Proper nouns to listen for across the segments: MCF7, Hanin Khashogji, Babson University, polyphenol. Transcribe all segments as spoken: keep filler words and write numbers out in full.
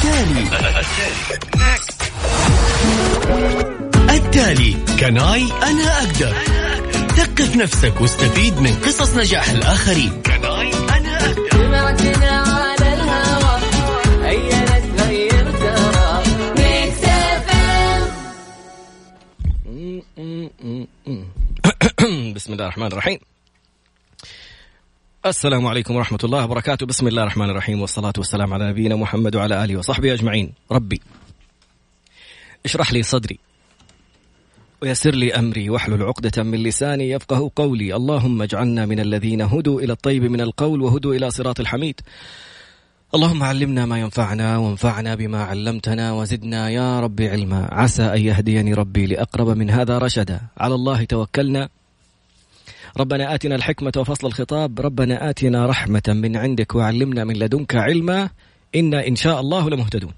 التالي التالي كناي أنا أقدر. ثقف نفسك واستفيد من قصص نجاح الآخرين. كناي أنا أقدر. بسم الله الرحمن الرحيم. السلام عليكم ورحمة الله وبركاته. بسم الله الرحمن الرحيم، والصلاة والسلام على نبينا محمد وعلى آله وصحبه أجمعين. ربي اشرح لي صدري ويسر لي أمري واحلل عقدة من لساني يفقه قولي. اللهم اجعلنا من الذين هدوا إلى الطيب من القول وهدوا إلى صراط الحميد. اللهم علمنا ما ينفعنا وانفعنا بما علمتنا وزدنا يا رب علما. عسى أن يهديني ربي لأقرب من هذا رشدا. على الله توكلنا. ربنا آتنا الحكمة وفصل الخطاب. ربنا آتنا رحمة من عندك وعلمنا من لدنك علما، إنا إن شاء الله لمهتدون.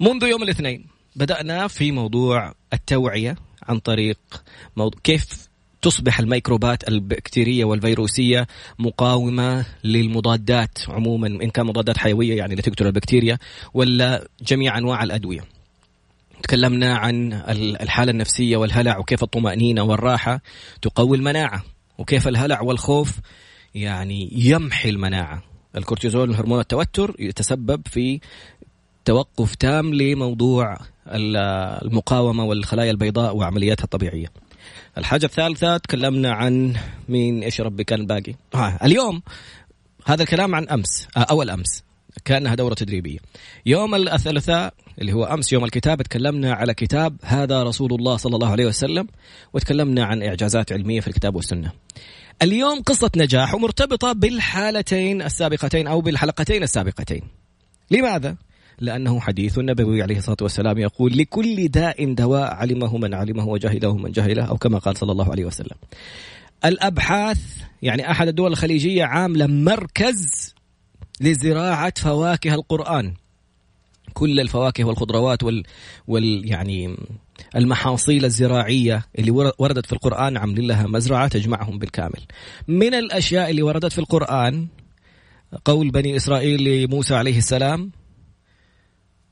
منذ يوم الاثنين بدأنا في موضوع التوعية عن طريق موضوع كيف تصبح الميكروبات البكتيرية والفيروسية مقاومة للمضادات عموما، إن كان مضادات حيوية يعني اللي تقتل البكتيريا، ولا جميع أنواع الأدوية. تكلمنا عن الحالة النفسية والهلع، وكيف الطمأنينة والراحة تقوي المناعة، وكيف الهلع والخوف يعني يمحي المناعة. الكورتيزول هرمون التوتر يتسبب في توقف تام لموضوع المقاومة والخلايا البيضاء وعملياتها الطبيعية. الحاجة الثالثة تكلمنا عن مين إيش ربي كان باقي. آه اليوم هذا الكلام عن أمس، آه أول أمس كأنها دورة تدريبية. يوم الثلاثاء اللي هو أمس يوم الكتاب تكلمنا على كتاب هذا رسول الله صلى الله عليه وسلم، وتكلمنا عن إعجازات علمية في الكتاب والسنة. اليوم قصة نجاح ومرتبطة بالحالتين السابقتين أو بالحلقتين السابقتين. لماذا؟ لأنه حديث النبوي عليه الصلاة والسلام يقول لكل داء دواء، علمه من علمه وجهله من جهله، أو كما قال صلى الله عليه وسلم. الأبحاث يعني أحد الدول الخليجية عاملة مركز لزراعة فواكه القرآن، كل الفواكه والخضروات وال, وال... يعني المحاصيل الزراعية اللي وردت في القرآن عاملين لها مزرعة تجمعهم بالكامل. من الأشياء اللي وردت في القرآن قول بني إسرائيل لموسى عليه السلام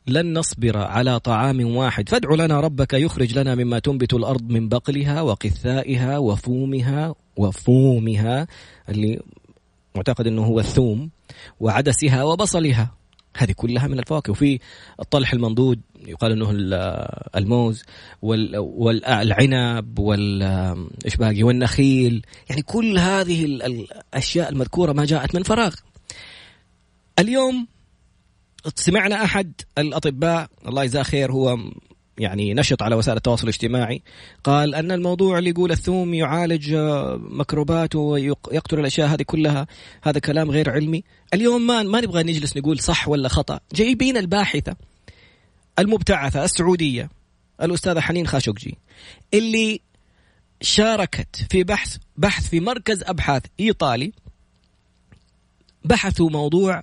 لن نصبر على طعام واحد فادع لنا ربك يخرج لنا مما تنبت الأرض من بقلها وقثائها وفومها وفومها اللي معتقد أنه هو الثوم وعدسها وبصلها، هذه كلها من الفواكه. وفي الطلح المنضود يقال أنه الموز والعنب والإشباقي والنخيل، يعني كل هذه الأشياء المذكورة ما جاءت من فراغ. اليوم سمعنا أحد الأطباء الله يجزاه خير، هو يعني نشط على وسائل التواصل الاجتماعي، قال أن الموضوع اللي يقول الثوم يعالج ميكروبات ويقتل الأشياء هذه كلها هذا كلام غير علمي. اليوم ما, ما نبغى نجلس نقول صح ولا خطأ. جايبين الباحثة المبتعثة السعودية الأستاذة حنين خاشقجي اللي شاركت في بحث بحث في مركز أبحاث إيطالي، بحثوا موضوع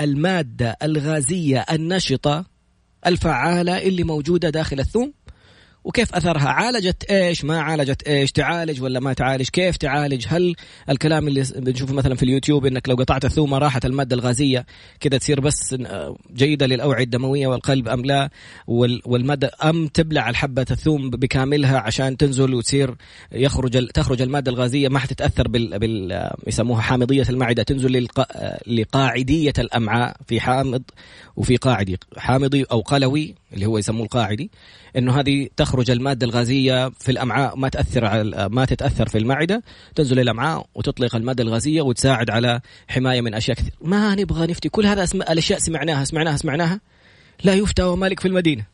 المادة الغازية النشطة الفعالة اللي موجودة داخل الثوم وكيف أثرها، عالجت إيش ما عالجت إيش، تعالج ولا ما تعالج، كيف تعالج. هل الكلام اللي بنشوفه مثلا في اليوتيوب إنك لو قطعت الثومة راحت المادة الغازية كده تصير بس جيدة للأوعية الدموية والقلب أم لا، والمادة أم تبلع الحبة الثوم بكاملها عشان تنزل وتصير يخرج تخرج المادة الغازية، ما حتتأثر بال, بال... يسموها حامضية المعدة، تنزل للق... لقاعدية الأمعاء، في حامض وفي قاعدي، حامضي أو قلوي اللي هو يسموه القاعدي، إنه هذه تخرج المادة الغازية في الأمعاء ما تأثر على ما تتأثر في المعدة، تنزل الأمعاء وتطلق المادة الغازية وتساعد على حماية من أشياء كثير. ما نبغى نفتي كل هذا اسم... الأشياء سمعناها سمعناها سمعناها لا يفتى ومالك في المدينة،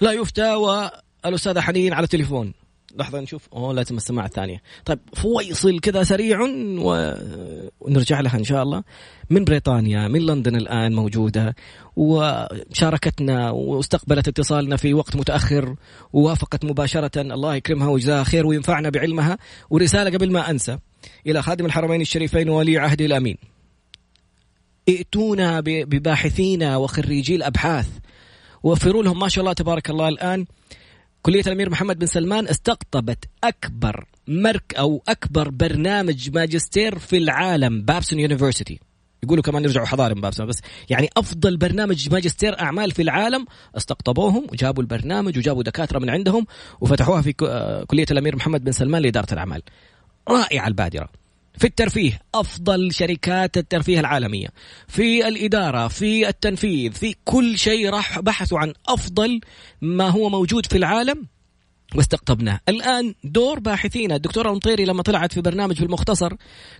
لا يفتى والأستاذة حنين على التليفون. لحظة نشوف، أوه لازم السماعة الثانية. طيب فويصل كذا سريع و... ونرجع لها إن شاء الله. من بريطانيا من لندن الآن موجودة وشاركتنا واستقبلت اتصالنا في وقت متأخر ووافقت مباشرة، الله يكرمها ويجزاها خير وينفعنا بعلمها. ورسالة قبل ما أنسى إلى خادم الحرمين الشريفين وولي عهده الأمين، ائتونا بباحثينا وخريجي الأبحاث ووفروا لهم ما شاء الله تبارك الله. الآن كلية الأمير محمد بن سلمان استقطبت أكبر مرك أو أكبر برنامج ماجستير في العالم، بابسون يونيفرسيتي يقولوا كمان يرجعوا حضارم بابسون، بس يعني أفضل برنامج ماجستير أعمال في العالم استقطبوهم وجابوا البرنامج وجابوا دكاترة من عندهم وفتحوها في كلية الأمير محمد بن سلمان لإدارة الأعمال. رائعة البادرة. في الترفيه أفضل شركات الترفيه العالمية، في الإدارة، في التنفيذ، في كل شيء راح بحثوا عن أفضل ما هو موجود في العالم واستقطبناه. الآن دور باحثين. الدكتورة المطيري لما طلعت في برنامج في المختصر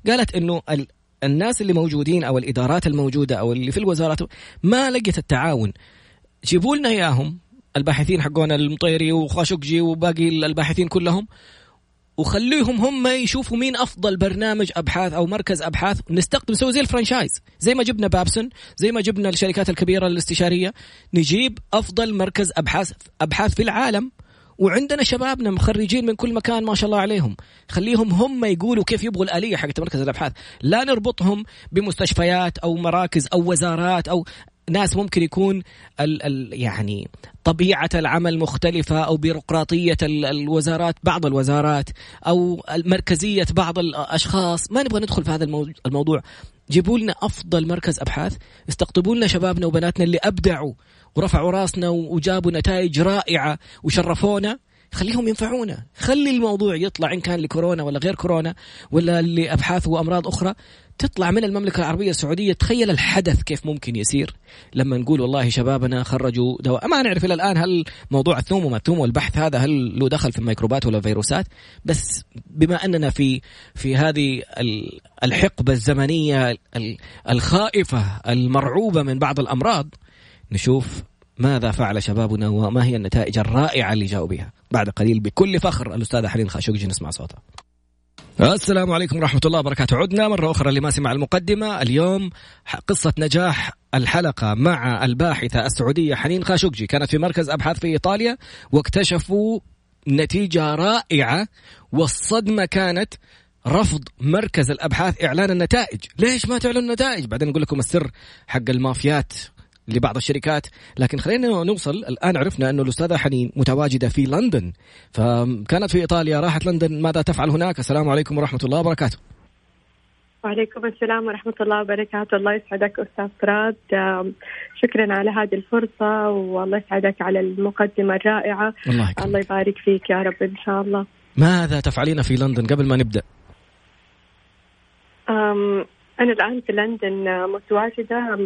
قالت إنه ال الناس اللي موجودين أو الإدارات الموجودة أو اللي في الوزارات ما لقيت التعاون، جيبوا لنا إياهم الباحثين حقونا المطيري وخاشقجي وباقي الباحثين كلهم وخليهم هم يشوفوا مين أفضل برنامج أبحاث أو مركز أبحاث نستقطب، نسوي زي الفرنشايز، زي ما جبنا بابسون، زي ما جبنا الشركات الكبيرة الاستشارية، نجيب أفضل مركز أبحاث أبحاث في العالم، وعندنا شبابنا مخرجين من كل مكان ما شاء الله عليهم، خليهم هم يقولوا كيف يبغوا الآلية حقت مركز الأبحاث. لا نربطهم بمستشفيات أو مراكز أو وزارات أو ناس ممكن يكون ال ال يعني طبيعة العمل مختلفة أو بيروقراطية الوزارات، بعض الوزارات أو مركزية بعض الأشخاص. ما نبغى ندخل في هذا الموضوع. جيبوا لنا أفضل مركز أبحاث، استقطبوا لنا شبابنا وبناتنا اللي أبدعوا ورفعوا راسنا وجابوا نتائج رائعة وشرفونا، خليهم ينفعونا. خلي الموضوع يطلع إن كان لكورونا ولا غير كورونا ولا لأبحاث وأمراض أخرى تطلع من المملكة العربية السعودية. تخيل الحدث كيف ممكن يصير لما نقول والله شبابنا خرجوا دواء. ما نعرف إلى الآن هل موضوع الثوم وما الثوم والبحث هذا هل له دخل في ميكروبات ولا فيروسات، بس بما أننا في في هذه الحقبة الزمنية الخائفة المرعوبة من بعض الأمراض، نشوف ماذا فعل شبابنا وما هي النتائج الرائعة اللي جاؤوا بها. بعد قليل بكل فخر الأستاذة حنين خاشقجي نسمع صوتها. السلام عليكم ورحمة الله وبركاته. عدنا مرة أخرى لما سمع المقدمة. اليوم قصة نجاح الحلقة مع الباحثة السعودية حنين خاشقجي. كانت في مركز أبحاث في إيطاليا واكتشفوا نتيجة رائعة، والصدمة كانت رفض مركز الأبحاث إعلان النتائج. ليش ما تعلن النتائج؟ بعدين نقول لكم السر حق المافيات لبعض الشركات. لكن خلينا نوصل الآن. عرفنا أنه الأستاذة حنين متواجدة في لندن، فكانت في إيطاليا، راحت لندن. ماذا تفعل هناك؟ السلام عليكم ورحمة الله وبركاته. وعليكم السلام ورحمة الله وبركاته. الله يسعدك أستاذ فراد، شكرا على هذه الفرصة، والله يسعدك على المقدمة الرائعة. الله, الله يبارك فيك يا رب إن شاء الله. ماذا تفعلين في لندن قبل ما نبدأ؟ أم أنا الآن في لندن متواجدة،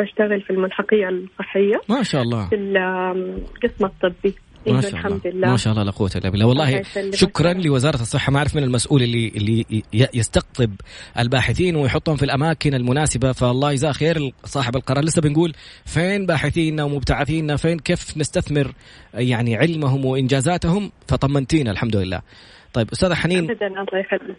بشتغل في الملحقية الصحية. ما شاء الله. في القسم الطبي. ما شاء الله. الحمد لله. ما شاء الله لا قوة إلا بالله. والله شكرا لوزارة الصحة. ما أعرف من المسؤول اللي اللي يستقطب الباحثين ويحطهم في الأماكن المناسبة، فالله يجزاه خير صاحب القرار. لسه بنقول فين باحثينا ومبتعثينا، فين كيف نستثمر يعني علمهم وإنجازاتهم، فطمنتينا الحمد لله. طيب أستاذة حنين، أبدا الله يخليك.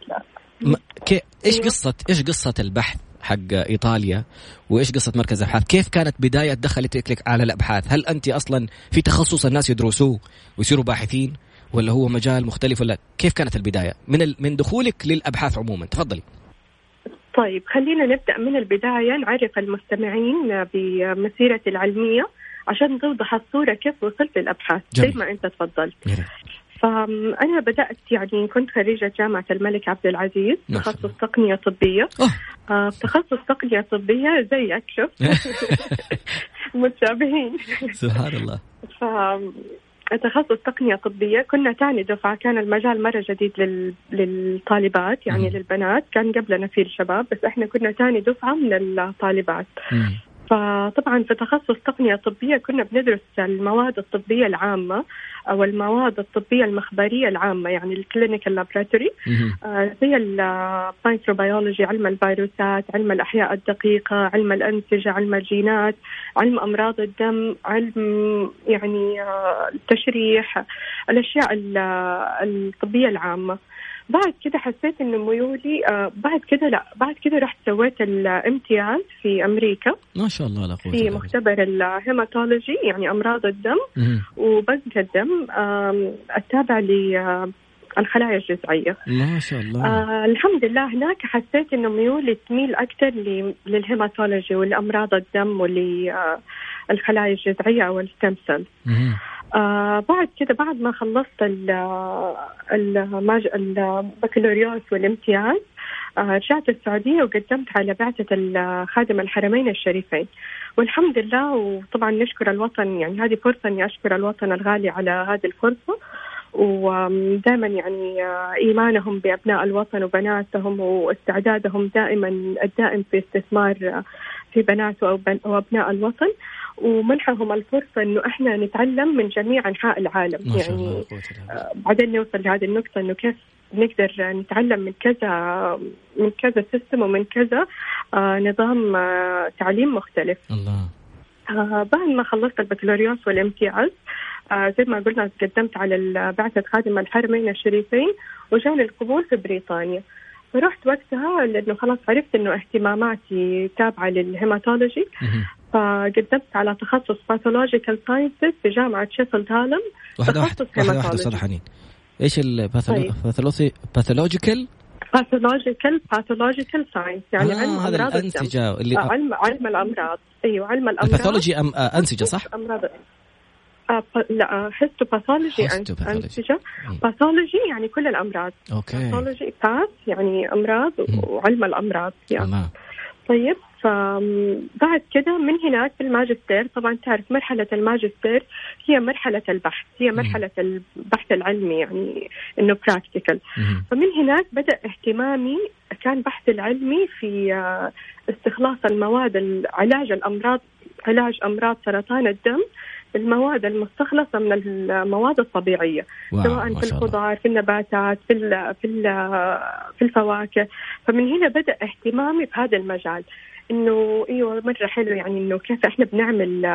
ما كي إيش قصة إيش قصة البحث حق إيطاليا وإيش قصة مركز الأبحاث؟ كيف كانت بداية دخلتك على الأبحاث؟ هل أنت أصلا في تخصص الناس يدرسوه ويصيروا باحثين، ولا هو مجال مختلف، ولا كيف كانت البداية من من دخولك للأبحاث عموما؟ تفضلي. طيب خلينا نبدأ من البداية، نعرف المستمعين بمسيرتي العلمية عشان توضح الصورة كيف وصلت للأبحاث. زي ما أنت تفضلت. جميل. فأنا بدأت يعني كنت خريجة جامعة الملك عبد العزيز، تخصص تقنية طبية. آه، تخصص تقنية طبية زي أكشف متشابهين سبحان الله. فتخصص تقنية طبية، كنا تاني دفعة، كان المجال مرة جديد لل... للطالبات يعني م. للبنات، كان قبلنا في الشباب بس احنا كنا تاني دفعة من الطالبات. م. فطبعا في تخصص تقنية طبية كنا بندرس المواد الطبية العامة أو المواد الطبية المخبرية العامة، يعني الكلينيكال لابراتوري، زي البايثروبيولوجي، علم الفيروسات، علم الأحياء الدقيقة، علم الأنسجة، علم الجينات، علم أمراض الدم، علم يعني التشريح، الأشياء الطبية العامة. بعد كده حسيت إنه ميولي آه بعد كده لا بعد كده رحت سويت الامتياز في أمريكا. ما شاء الله لا قوة في مختبر الهيماتولوجي، يعني أمراض الدم م- وبنك الدم آه التابع للخلايا الجذعية. ما شاء الله. آه الحمد لله. هناك حسيت إنه ميولي تميل أكتر للهيماتولوجي والأمراض الدم والخلايا الجذعية أو الستم سيل. م- آه بعد كده بعد ما خلصت ال ال البكالوريوس والامتياز رجعت السعودية وقدمت على بعثة خادم الحرمين الشريفين والحمد لله. وطبعا نشكر الوطن، يعني هذه فرصة أني أشكر الوطن الغالي على هذه الفرصة، ودائما يعني إيمانهم بأبناء الوطن وبناتهم واستعدادهم دائما الدائم في استثمار في بناته وأبناء الوطن، ومنحهم الفرصة إنه إحنا نتعلم من جميع أنحاء العالم. يعني بعدين نوصل لهذه النقطة إنه كيف نقدر نتعلم من كذا من كذا سيستم ومن كذا نظام تعليم مختلف. الله. بعد ما خلصت البكالوريوس والامتياز زي ما قلنا تقدمت على بعثة خادم الحرمين الشريفين وجاني القبول في بريطانيا. فرحت وقتها لأنه خلاص عرفت إنه اهتماماتي تابعة للهيماتولوجي، فقدمت على تخصص باثولوجيكال ساينسز في جامعة شيفيلد هالم. واحدة واحدة واحدة صراحة حنين، إيش الباثولوجي باثولوجيكال باثولوجيكال باثولوجيكال ساينس يعني آه علم الأمراض الأنسجة اللي آه علم علم الأمراض. أيوة علم الأمراض. باثولوجي أم آه أنسجة صح؟ أمراض آه لا هيستو باثولوجي أنسجة، باثولوجي يعني كل الأمراض. أوكي. باثولوجي باث يعني أمراض وعلم الأمراض يعني. آه. طيب بعد كده من هناك في الماجستير، طبعا تعرف مرحلة الماجستير هي مرحلة البحث، هي مرحلة البحث العلمي يعني إنه براكتيكال. فمن هناك بدأ اهتمامي كان بحث العلمي في استخلاص المواد علاج الأمراض، علاج أمراض سرطان الدم المواد المستخلصة من المواد الطبيعية، سواء في الخضار في النباتات في ال في ال في الفواكه. فمن هنا بدأ اهتمامي بهذا المجال إنه إيوه مرة حلو يعني إنه كيف إحنا بنعمل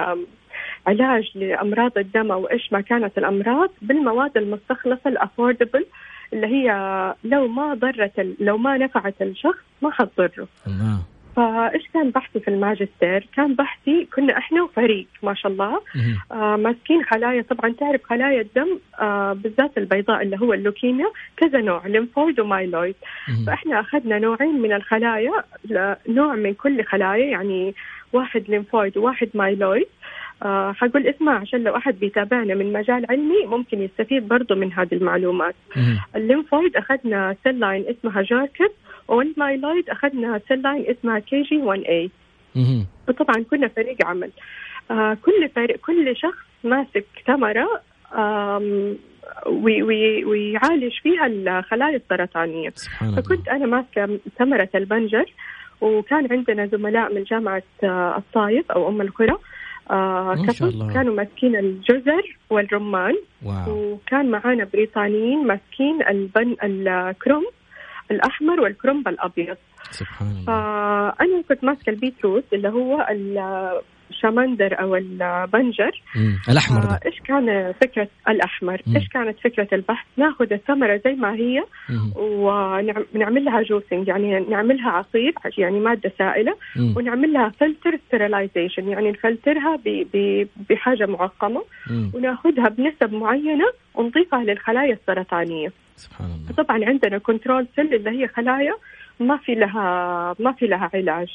علاج لأمراض الدم وإيش ما كانت الأمراض بالمواد المستخلصة الأفوردبل اللي هي لو ما ضرت لو ما نفعت الشخص ما حتضره. فإيش كان بحثي في الماجستير؟ كان بحثي كنا إحنا وفريق ما شاء الله آه ماسكين خلايا، طبعا تعرف خلايا الدم آه بالذات البيضاء اللي هو اللوكيميا كذا نوع، ليمفويد ومايلويد. فإحنا أخذنا نوعين من الخلايا، نوع من كل خلايا يعني واحد ليمفويد وواحد مايلويد. آه حقول اسمها عشان لو أحد بيتابعنا من مجال علمي ممكن يستفيد برضو من هذه المعلومات. الليمفويد أخذنا سيل لاين اسمها جاركت، والمايلويد أخذنا سيل لاين اسمها كي جي واحد إيه. وطبعا كنا فريق عمل آه كل فريق كل شخص ماسك ثمرة وي وي ويعالج فيها الخلايا السرطانية. فكنت أنا ماسكة ثمرة البنجر، وكان عندنا زملاء من جامعة آه الطائف أو أم القرى آه كانوا ماسكين الجزر والرمان. واو. وكان معانا بريطانيين ماسكين البن الكرنب الأحمر والكرنب الأبيض. سبحان الله. فأنا كنت ماسكة البيتروت اللي هو الشمندر أو البنجر مم. الأحمر ده. إيش كان فكرة الأحمر؟ مم. إيش كانت فكرة البحث؟ ناخذ الثمرة زي ما هي مم. ونعمل لها جوسينج يعني نعملها عصير يعني مادة سائلة مم. ونعمل لها فلتر ستيريلايزيشن يعني نفلترها ب... ب... بحاجة معقمة مم. وناخذها بنسب معينة ونضيفها للخلايا السرطانية. سبحان الله. طبعا عندنا كنترول سيل اللي هي خلايا ما في لها ما في لها علاج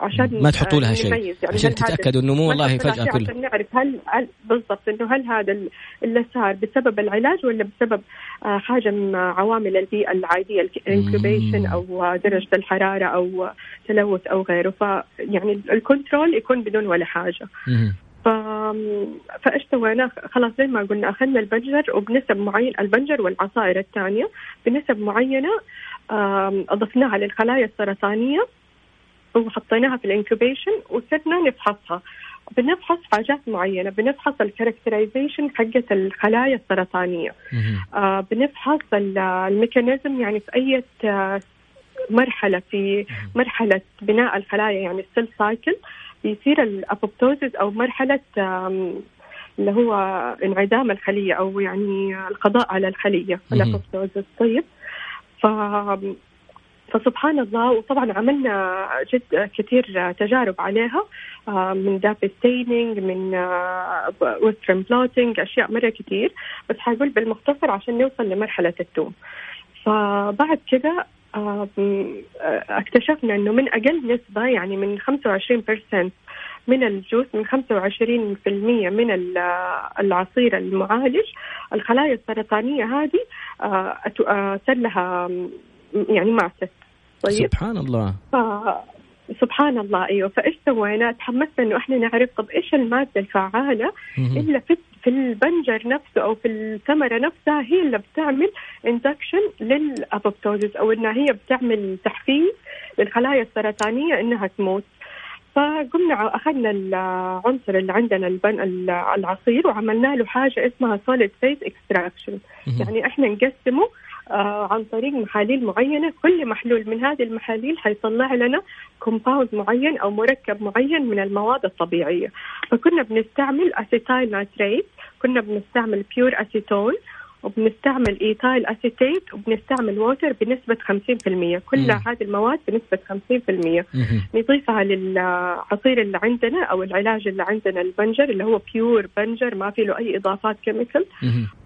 عشان ما تحطوا لها شيء يعني عشان تتاكدوا انه مو والله فجاه كله نعرف هل, هل بالضبط انه هل هذا اللي صار بسبب العلاج ولا بسبب حاجه من عوامل البيئه العاديه الانكوبيشن او درجه الحراره او تلوث او غيره. فيعني الكنترول يكون بدون ولا حاجه. مم. فايش سوينا؟ خلاص زي ما قلنا اخذنا البنجر وبنسب معين البنجر والعصائر الثانيه بنسب معينه اضفناها للخلايا السرطانيه وحطيناها في الانكوبيشن وصرنا نفحصها. بنفحص حاجات معينه، بنفحص الكاركترايزيشن حقه الخلايا السرطانيه آه بنفحص الميكانيزم يعني في اي مرحله في مرحله بناء الخلايا يعني السيل سايكل يصير الأبوبتوزيس أو مرحلة اللي هو انعدام الخلية أو يعني القضاء على الخلية الأبوبتوزيس. طيب ف... فسبحان الله. وطبعا عملنا جد كتير تجارب عليها من دابي ستينينج من وسترن بلوتينج أشياء مرة كتير، بس حقول بالمختصر عشان نوصل لمرحلة التوم. فبعد كده اكتشفنا انه من اقل نسبه يعني من خمسة وعشرين بالمية من الجوس من خمسة وعشرين بالمية من العصير المعالج الخلايا السرطانيه هذه صار لها يعني ماتت طيب سبحان الله ف... سبحان الله أيوه. فإيش سوينا؟ تحمسنا إنه إحنا نعرف طب إيش المادة الفعالة م-م. إلا في في البنجر نفسه أو في الثمرة نفسها هي اللي بتعمل إندكشن للأبوبتوزيس أو إنها هي بتعمل تحفيز للخلايا السرطانية إنها تموت. فقمنا أخذنا العنصر اللي عندنا البن العصير وعملنا له حاجة اسمها solid phase extraction. م-م. يعني إحنا نقسمه آه عن طريق محاليل معينة، كل محلول من هذه المحاليل هيطلع لنا كومباوند معين أو مركب معين من المواد الطبيعية. فكنا بنستعمل أسيتايل ناتريت، كنا بنستعمل بيور أسيتون، وبنستعمل إيتايل أسيتيت، وبنستعمل ووتر بنسبة خمسين بالمية. كل هذه المواد بنسبة خمسين بالمية نضيفها للعصير اللي عندنا أو العلاج اللي عندنا البنجر اللي هو بيور بنجر ما فيه له أي إضافات كيميكال،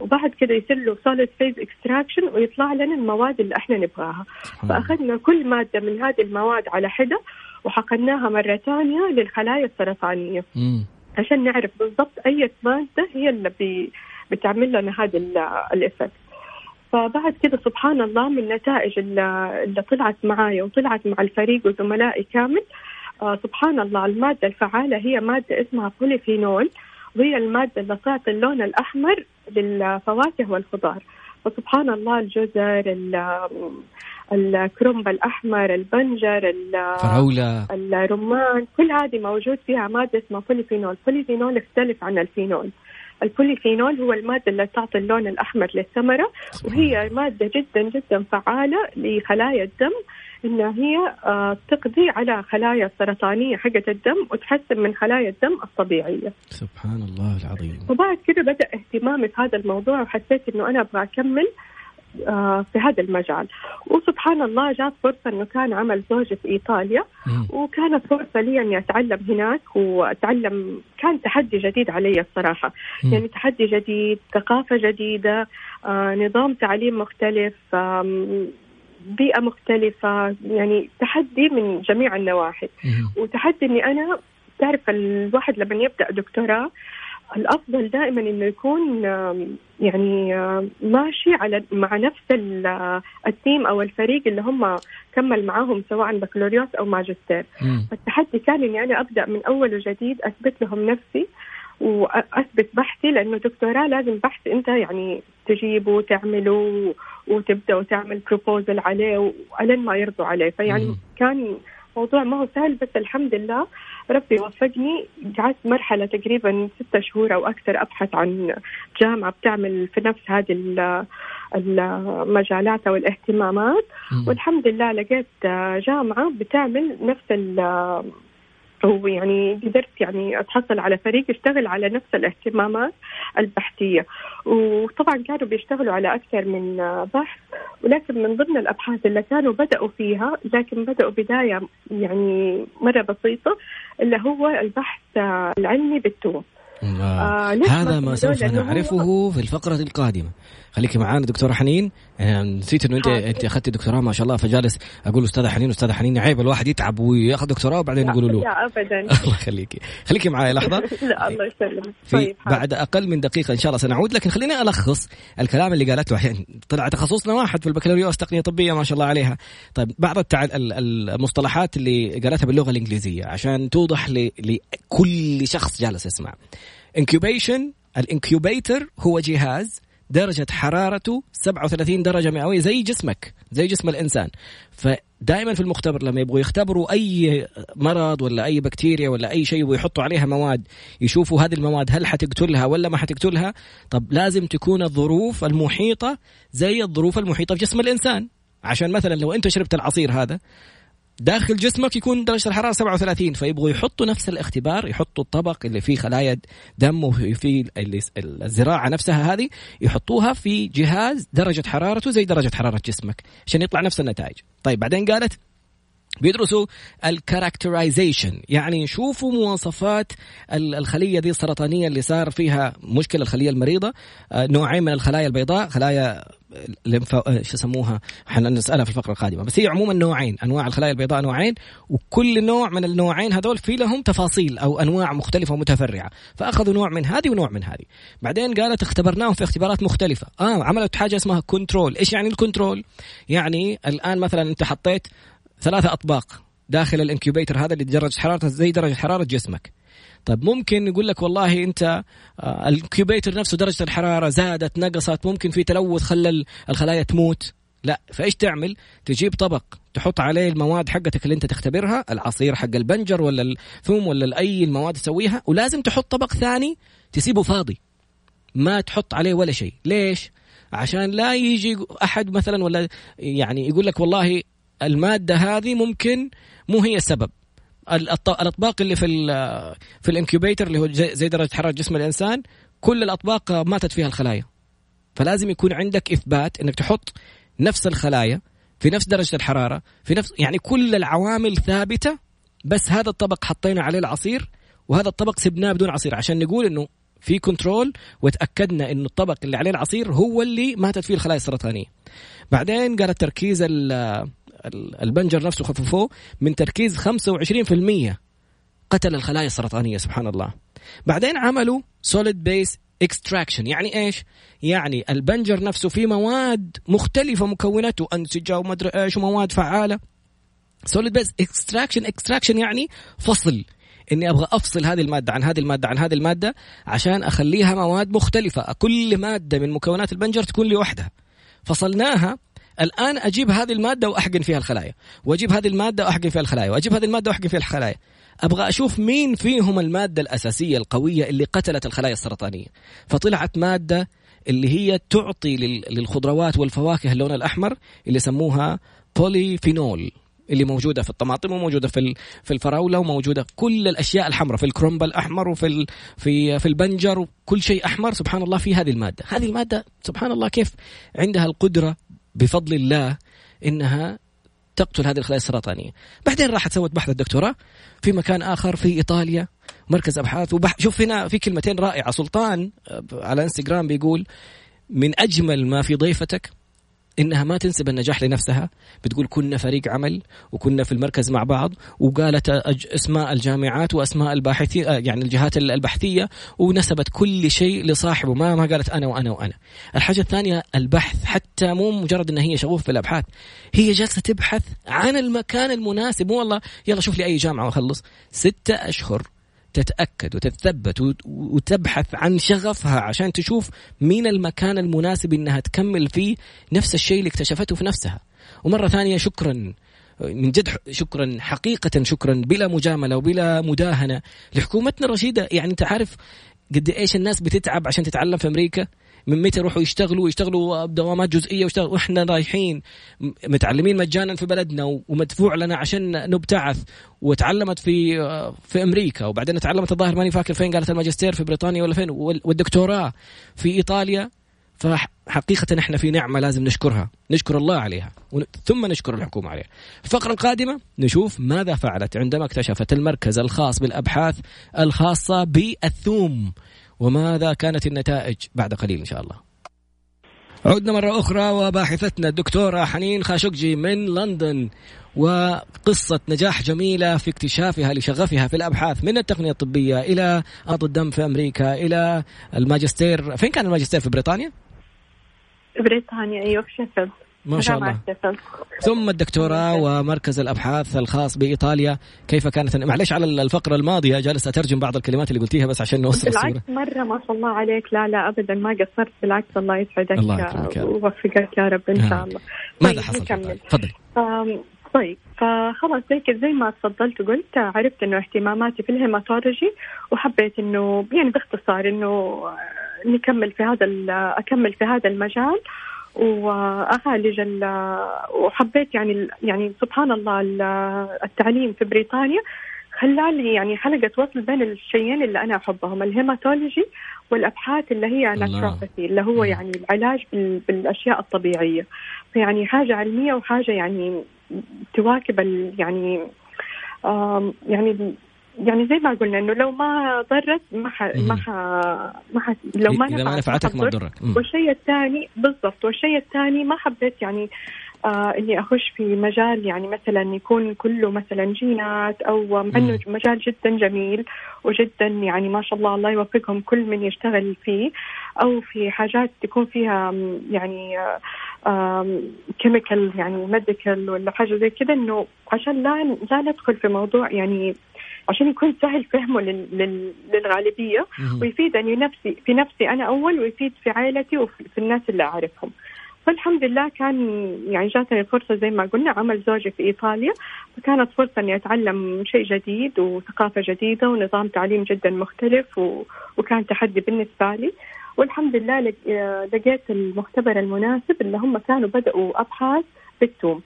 وبعد كده يصير له solid phase extraction ويطلع لنا المواد اللي احنا نبغاها. فأخذنا كل مادة من هذه المواد على حدة وحقناها مرة تانية للخلايا السرطانية عشان نعرف بالضبط أي مادة هي اللي بي بتعمل لنا هذا الإفكت. فبعد كده سبحان الله من النتائج اللي طلعت معايا وطلعت مع الفريق وزملائي كامل، آه سبحان الله المادة الفعالة هي مادة اسمها بوليفينول، وهي المادة اللي تعطي اللون الأحمر للفواكه والخضار. فسبحان الله الجزر، الكرنب الأحمر، البنجر، فراولة، الرمان، كل هذه موجود فيها مادة اسمها بوليفينول. بوليفينول يختلف عن الفينول. البوليفينول هو المادة اللي تعطي اللون الأحمر للثمرة، وهي مادة جدا جدا فعالة لخلايا الدم إنها هي تقضي على خلايا السرطانية حقة الدم وتحسن من خلايا الدم الطبيعية. سبحان الله العظيم. وبعد كده بدأ اهتمامي في هذا الموضوع وحسيت إنه أنا أبغى أكمل في هذا المجال. وسبحان الله جات فرصة إنه كان عمل زوجي في إيطاليا، وكانت فرصة لي إني أتعلم هناك وأتعلم. كان تحدي جديد علي الصراحة، يعني تحدي جديد، ثقافة جديدة، نظام تعليم مختلف، بيئة مختلفة، يعني تحدي من جميع النواحي. وتحدي إني أنا تعرف الواحد لما يبدأ دكتوراه الأفضل دائما إنه يكون يعني ماشي على مع نفس التيم أو الفريق اللي هم كمل معاهم سواء بكالوريوس أو ماجستير. فالتحدي كان إني أنا أبدأ من أول وجديد، أثبت لهم نفسي وأثبت بحثي، لأنه دكتوراه لازم بحث أنت يعني تجيبه وتعمله وتبدأ وتعمل بروبوزل عليه وألين ما يرضوا عليه. فيعني مم. كان موضوع ما هو سهل، بس الحمد لله ربي وفقني. قعدت مرحلة تقريبا ستة شهور أو أكثر أبحث عن جامعة بتعمل في نفس هذه المجالات أو الاهتمامات، والحمد لله لقيت جامعة بتعمل نفس ال هو يعني قدرت يعني أتحصل على فريق يشتغل على نفس الاهتمامات البحثية. وطبعا كانوا بيشتغلوا على أكثر من بحث، ولكن من ضمن الأبحاث اللي كانوا بدأوا فيها، لكن بدأوا بداية يعني مرة بسيطة، اللي هو البحث العلمي بالتوم. آه هذا ما سوف نعرفه في الفقرة القادمة. خليكي معانا دكتورة حنين. نسيت إنه أنت أنت أخذت دكتوراه ما شاء الله، فجالس أقول أستاذة حنين أستاذة حنين، عيب الواحد يتعب ويأخذ دكتوراه وبعدين يقولوا له لا أبدا. الله خليكي خليكي معايا لحظة. لا الله يسلمك. طيب بعد أقل من دقيقة إن شاء الله سنعود، لكن خليني ألخص الكلام اللي قالته. يعني طلع تخصصنا واحد في البكالوريوس تقنية طبية ما شاء الله عليها. طيب بعض التع... المصطلحات اللي قالتها باللغة الإنجليزية عشان توضح ل... لكل شخص جالس يسمع. انكيوبيشن، الانكيوبيتر هو جهاز درجة حرارته سبعة وثلاثين درجة مئوية زي جسمك زي جسم الإنسان. فدائما في المختبر لما يبغوا يختبروا أي مرض ولا أي بكتيريا ولا أي شيء ويحطوا عليها مواد، يشوفوا هذه المواد هل حتقتلها ولا ما حتقتلها. طب لازم تكون الظروف المحيطة زي الظروف المحيطة في جسم الإنسان، عشان مثلا لو أنت شربت العصير هذا داخل جسمك يكون درجة الحرارة سبعة وثلاثين، فيبغوا يحطوا نفس الاختبار، يحطوا الطبق اللي فيه خلايا دم وفيه الزراعة نفسها هذه يحطوها في جهاز درجة حرارته زي درجة حرارة جسمك عشان يطلع نفس النتائج. طيب بعدين قالت بيدرسوا الكاركترايزيشن، يعني يشوفوا مواصفات الخلية دي السرطانية اللي صار فيها مشكلة، الخلية المريضة، نوعين من الخلايا البيضاء، خلايا لمفا شو يسموها، احنا نسألها في الفقرة القادمة، بس هي عموما نوعين، أنواع الخلايا البيضاء نوعين، وكل نوع من النوعين هذول في لهم تفاصيل أو أنواع مختلفة ومتفرعة، فأخذوا نوع من هذه ونوع من هذه. بعدين قالت اختبرناهم في اختبارات مختلفة، آه عملت حاجة اسمها كنترول. إيش يعني الكنترول؟ يعني الآن مثلا أنت حطيت ثلاثة أطباق داخل الانكيوبيتر هذا اللي درجة حرارته زي درجة حرارة جسمك. طيب ممكن يقول لك والله أنت الانكيوبيتر نفسه درجة الحرارة زادت نقصت، ممكن في تلوث خلى الخلايا تموت. لا، فايش تعمل؟ تجيب طبق تحط عليه المواد حقتك اللي انت تختبرها، العصير حق البنجر ولا الثوم ولا اي المواد تسويها، ولازم تحط طبق ثاني تسيبه فاضي ما تحط عليه ولا شيء. ليش؟ عشان لا يجي احد مثلا ولا يعني يقول لك والله المادة هذه ممكن مو هي السبب. الاطباق اللي في في الانكيوبيتر اللي هو زي درجة حرارة جسم الانسان كل الاطباق ماتت فيها الخلايا، فلازم يكون عندك اثبات انك تحط نفس الخلايا في نفس درجة الحرارة في نفس، يعني كل العوامل ثابتة، بس هذا الطبق حطينا عليه العصير وهذا الطبق سبناه بدون عصير عشان نقول إنه في كنترول وتأكدنا إنه الطبق اللي عليه العصير هو اللي ماتت فيه الخلايا السرطانية. بعدين قال التركيز البنجر نفسه خففوه من تركيز خمسة وعشرين بالمئة قتل الخلايا السرطانية، سبحان الله. بعدين عملوا solid base اكستراكشن، يعني ايش؟ يعني البنجر نفسه فيه مواد مختلفه مكوناته انسجه وما ادري ايش ومواد فعاله. سوليد بيز اكستراكشن، اكستراكشن يعني فصل، اني ابغى افصل هذه الماده عن هذه الماده عن هذه الماده عشان اخليها مواد مختلفه، كل ماده من مكونات البنجر تكون لوحدها، فصلناها. الان اجيب هذه الماده واحقن فيها الخلايا، واجيب هذه الماده واحقن فيها الخلايا، واجيب هذه الماده واحقن فيها الخلايا، أبغى أشوف مين فيهم المادة الأساسية القوية اللي قتلت الخلايا السرطانية. فطلعت مادة اللي هي تعطي للخضروات والفواكه اللون الأحمر اللي يسموها polyphenol، اللي موجودة في الطماطم وموجودة في في الفراولة وموجودة في كل الأشياء الحمراء، في الكرنب الأحمر وفي في في البنجر وكل شيء أحمر سبحان الله في هذه المادة. هذه المادة سبحان الله كيف عندها القدرة بفضل الله إنها تقتل هذه الخلايا السرطانية. بعدين راحت سوت بحث الدكتوراه في مكان آخر في إيطاليا، مركز أبحاث وبح... شوف هنا في كلمتين رائعة، سلطان على إنستغرام بيقول من أجمل ما في ضيفتك إنها ما تنسب النجاح لنفسها، بتقول كنا فريق عمل وكنا في المركز مع بعض، وقالت أسماء الجامعات وأسماء الباحثين يعني الجهات البحثية، ونسبت كل شيء لصاحبه، ما ما قالت أنا وأنا وأنا. الحاجة الثانية البحث، حتى مو مجرد إن هي شغوف في الأبحاث، هي جالسة تبحث عن المكان المناسب، والله يلا شوف لي أي جامعة وخلص. ستة أشهر تتأكد وتتثبت وتبحث عن شغفها عشان تشوف مين المكان المناسب إنها تكمل فيه نفس الشيء اللي اكتشفته في نفسها. ومرة ثانية شكرا من جد، شكرا حقيقة، شكرا بلا مجاملة وبلا مداهنة لحكومتنا الرشيدة. يعني أنت عارف قد إيش الناس بتتعب عشان تتعلم في أمريكا، من متى يروحوا يشتغلوا يشتغلوا بدوامات جزئية ويشتغلوا، وإحنا رايحين متعلمين مجانا في بلدنا ومدفوع لنا عشان نبتعث، وتعلمت في في أمريكا وبعدين تعلمت الظاهر ماني فاكر فين، قالت الماجستير في بريطانيا ولا فين، والدكتوراه في إيطاليا. فحقيقة إحنا في نعمة لازم نشكرها، نشكر الله عليها ثم نشكر الحكومة عليها. الفقرة القادمة نشوف ماذا فعلت عندما اكتشفت المركز الخاص بالأبحاث الخاصة بالثوم، وماذا كانت النتائج بعد قليل إن شاء الله. عدنا مرة أخرى وباحثتنا الدكتورة حنين خاشقجي من لندن، وقصة نجاح جميلة في اكتشافها لشغفها في الأبحاث، من التقنية الطبية إلى أرض الدم في أمريكا إلى الماجستير. فين كان الماجستير؟ في بريطانيا؟ بريطانيا أيوة، في شيفيلد ما شاء الله. ثم الدكتوراه ومركز الأبحاث الخاص بإيطاليا. كيف كانت؟ معلش على الفقرة الماضية جالسة أترجم بعض الكلمات اللي قلتيها بس عشان نوصل الصورة. بالعكس مرة ما شاء الله عليك، لا لا أبدا ما قصرت، بالعكس الله يسعدك ووفقك يا رب إن شاء الله. ماذا حصل؟ تفضلي. طيب فخلاص زي كذا زي ما تفضلت وقلت، عرفت إنه اهتماماتي في الهيماتولوجي، وحبيت إنه يعني باختصار إنه نكمل في هذا أكمل في هذا المجال وأعالج ال وحبيت يعني يعني سبحان الله التعليم في بريطانيا خلاني يعني حلقة وصل بين الشيئين اللي أنا أحبهم، الهيماتولوجي والأبحاث اللي هي ناتروباثي اللي هو يعني العلاج بالأشياء الطبيعية. فيعني حاجة علمية وحاجة يعني تواكب يعني يعني يعني زي ما قلنا إنه لو ما ضرت ما ح... ما ح... ما ح... لو ما نفعتك ما ضرك. والشيء الثاني بالضبط، والشيء الثاني ما حبيت يعني آه إني أخش في مجال يعني مثلا يكون كله مثلا جينات أو أنه مجال جدا جميل وجدا يعني ما شاء الله الله يوفقهم كل من يشتغل فيه، أو في حاجات تكون فيها يعني كيميكال يعني ميديكال ولا حاجة زي كده، إنه عشان لا لا ندخل في موضوع يعني عشان يكون سهل فهمه للغالبية ويفيدني نفسي في نفسي أنا أول ويفيد في عائلتي وفي الناس اللي أعرفهم. فالحمد لله كان يعني جاتني الفرصة زي ما قلنا، عمل زوجي في إيطاليا، فكانت فرصة أني أتعلم شيء جديد وثقافة جديدة ونظام تعليم جدا مختلف، و... وكان تحدي بالنسبة لي، والحمد لله لق... لقيت المختبر المناسب اللي هم كانوا بدأوا أبحاث بالثوم.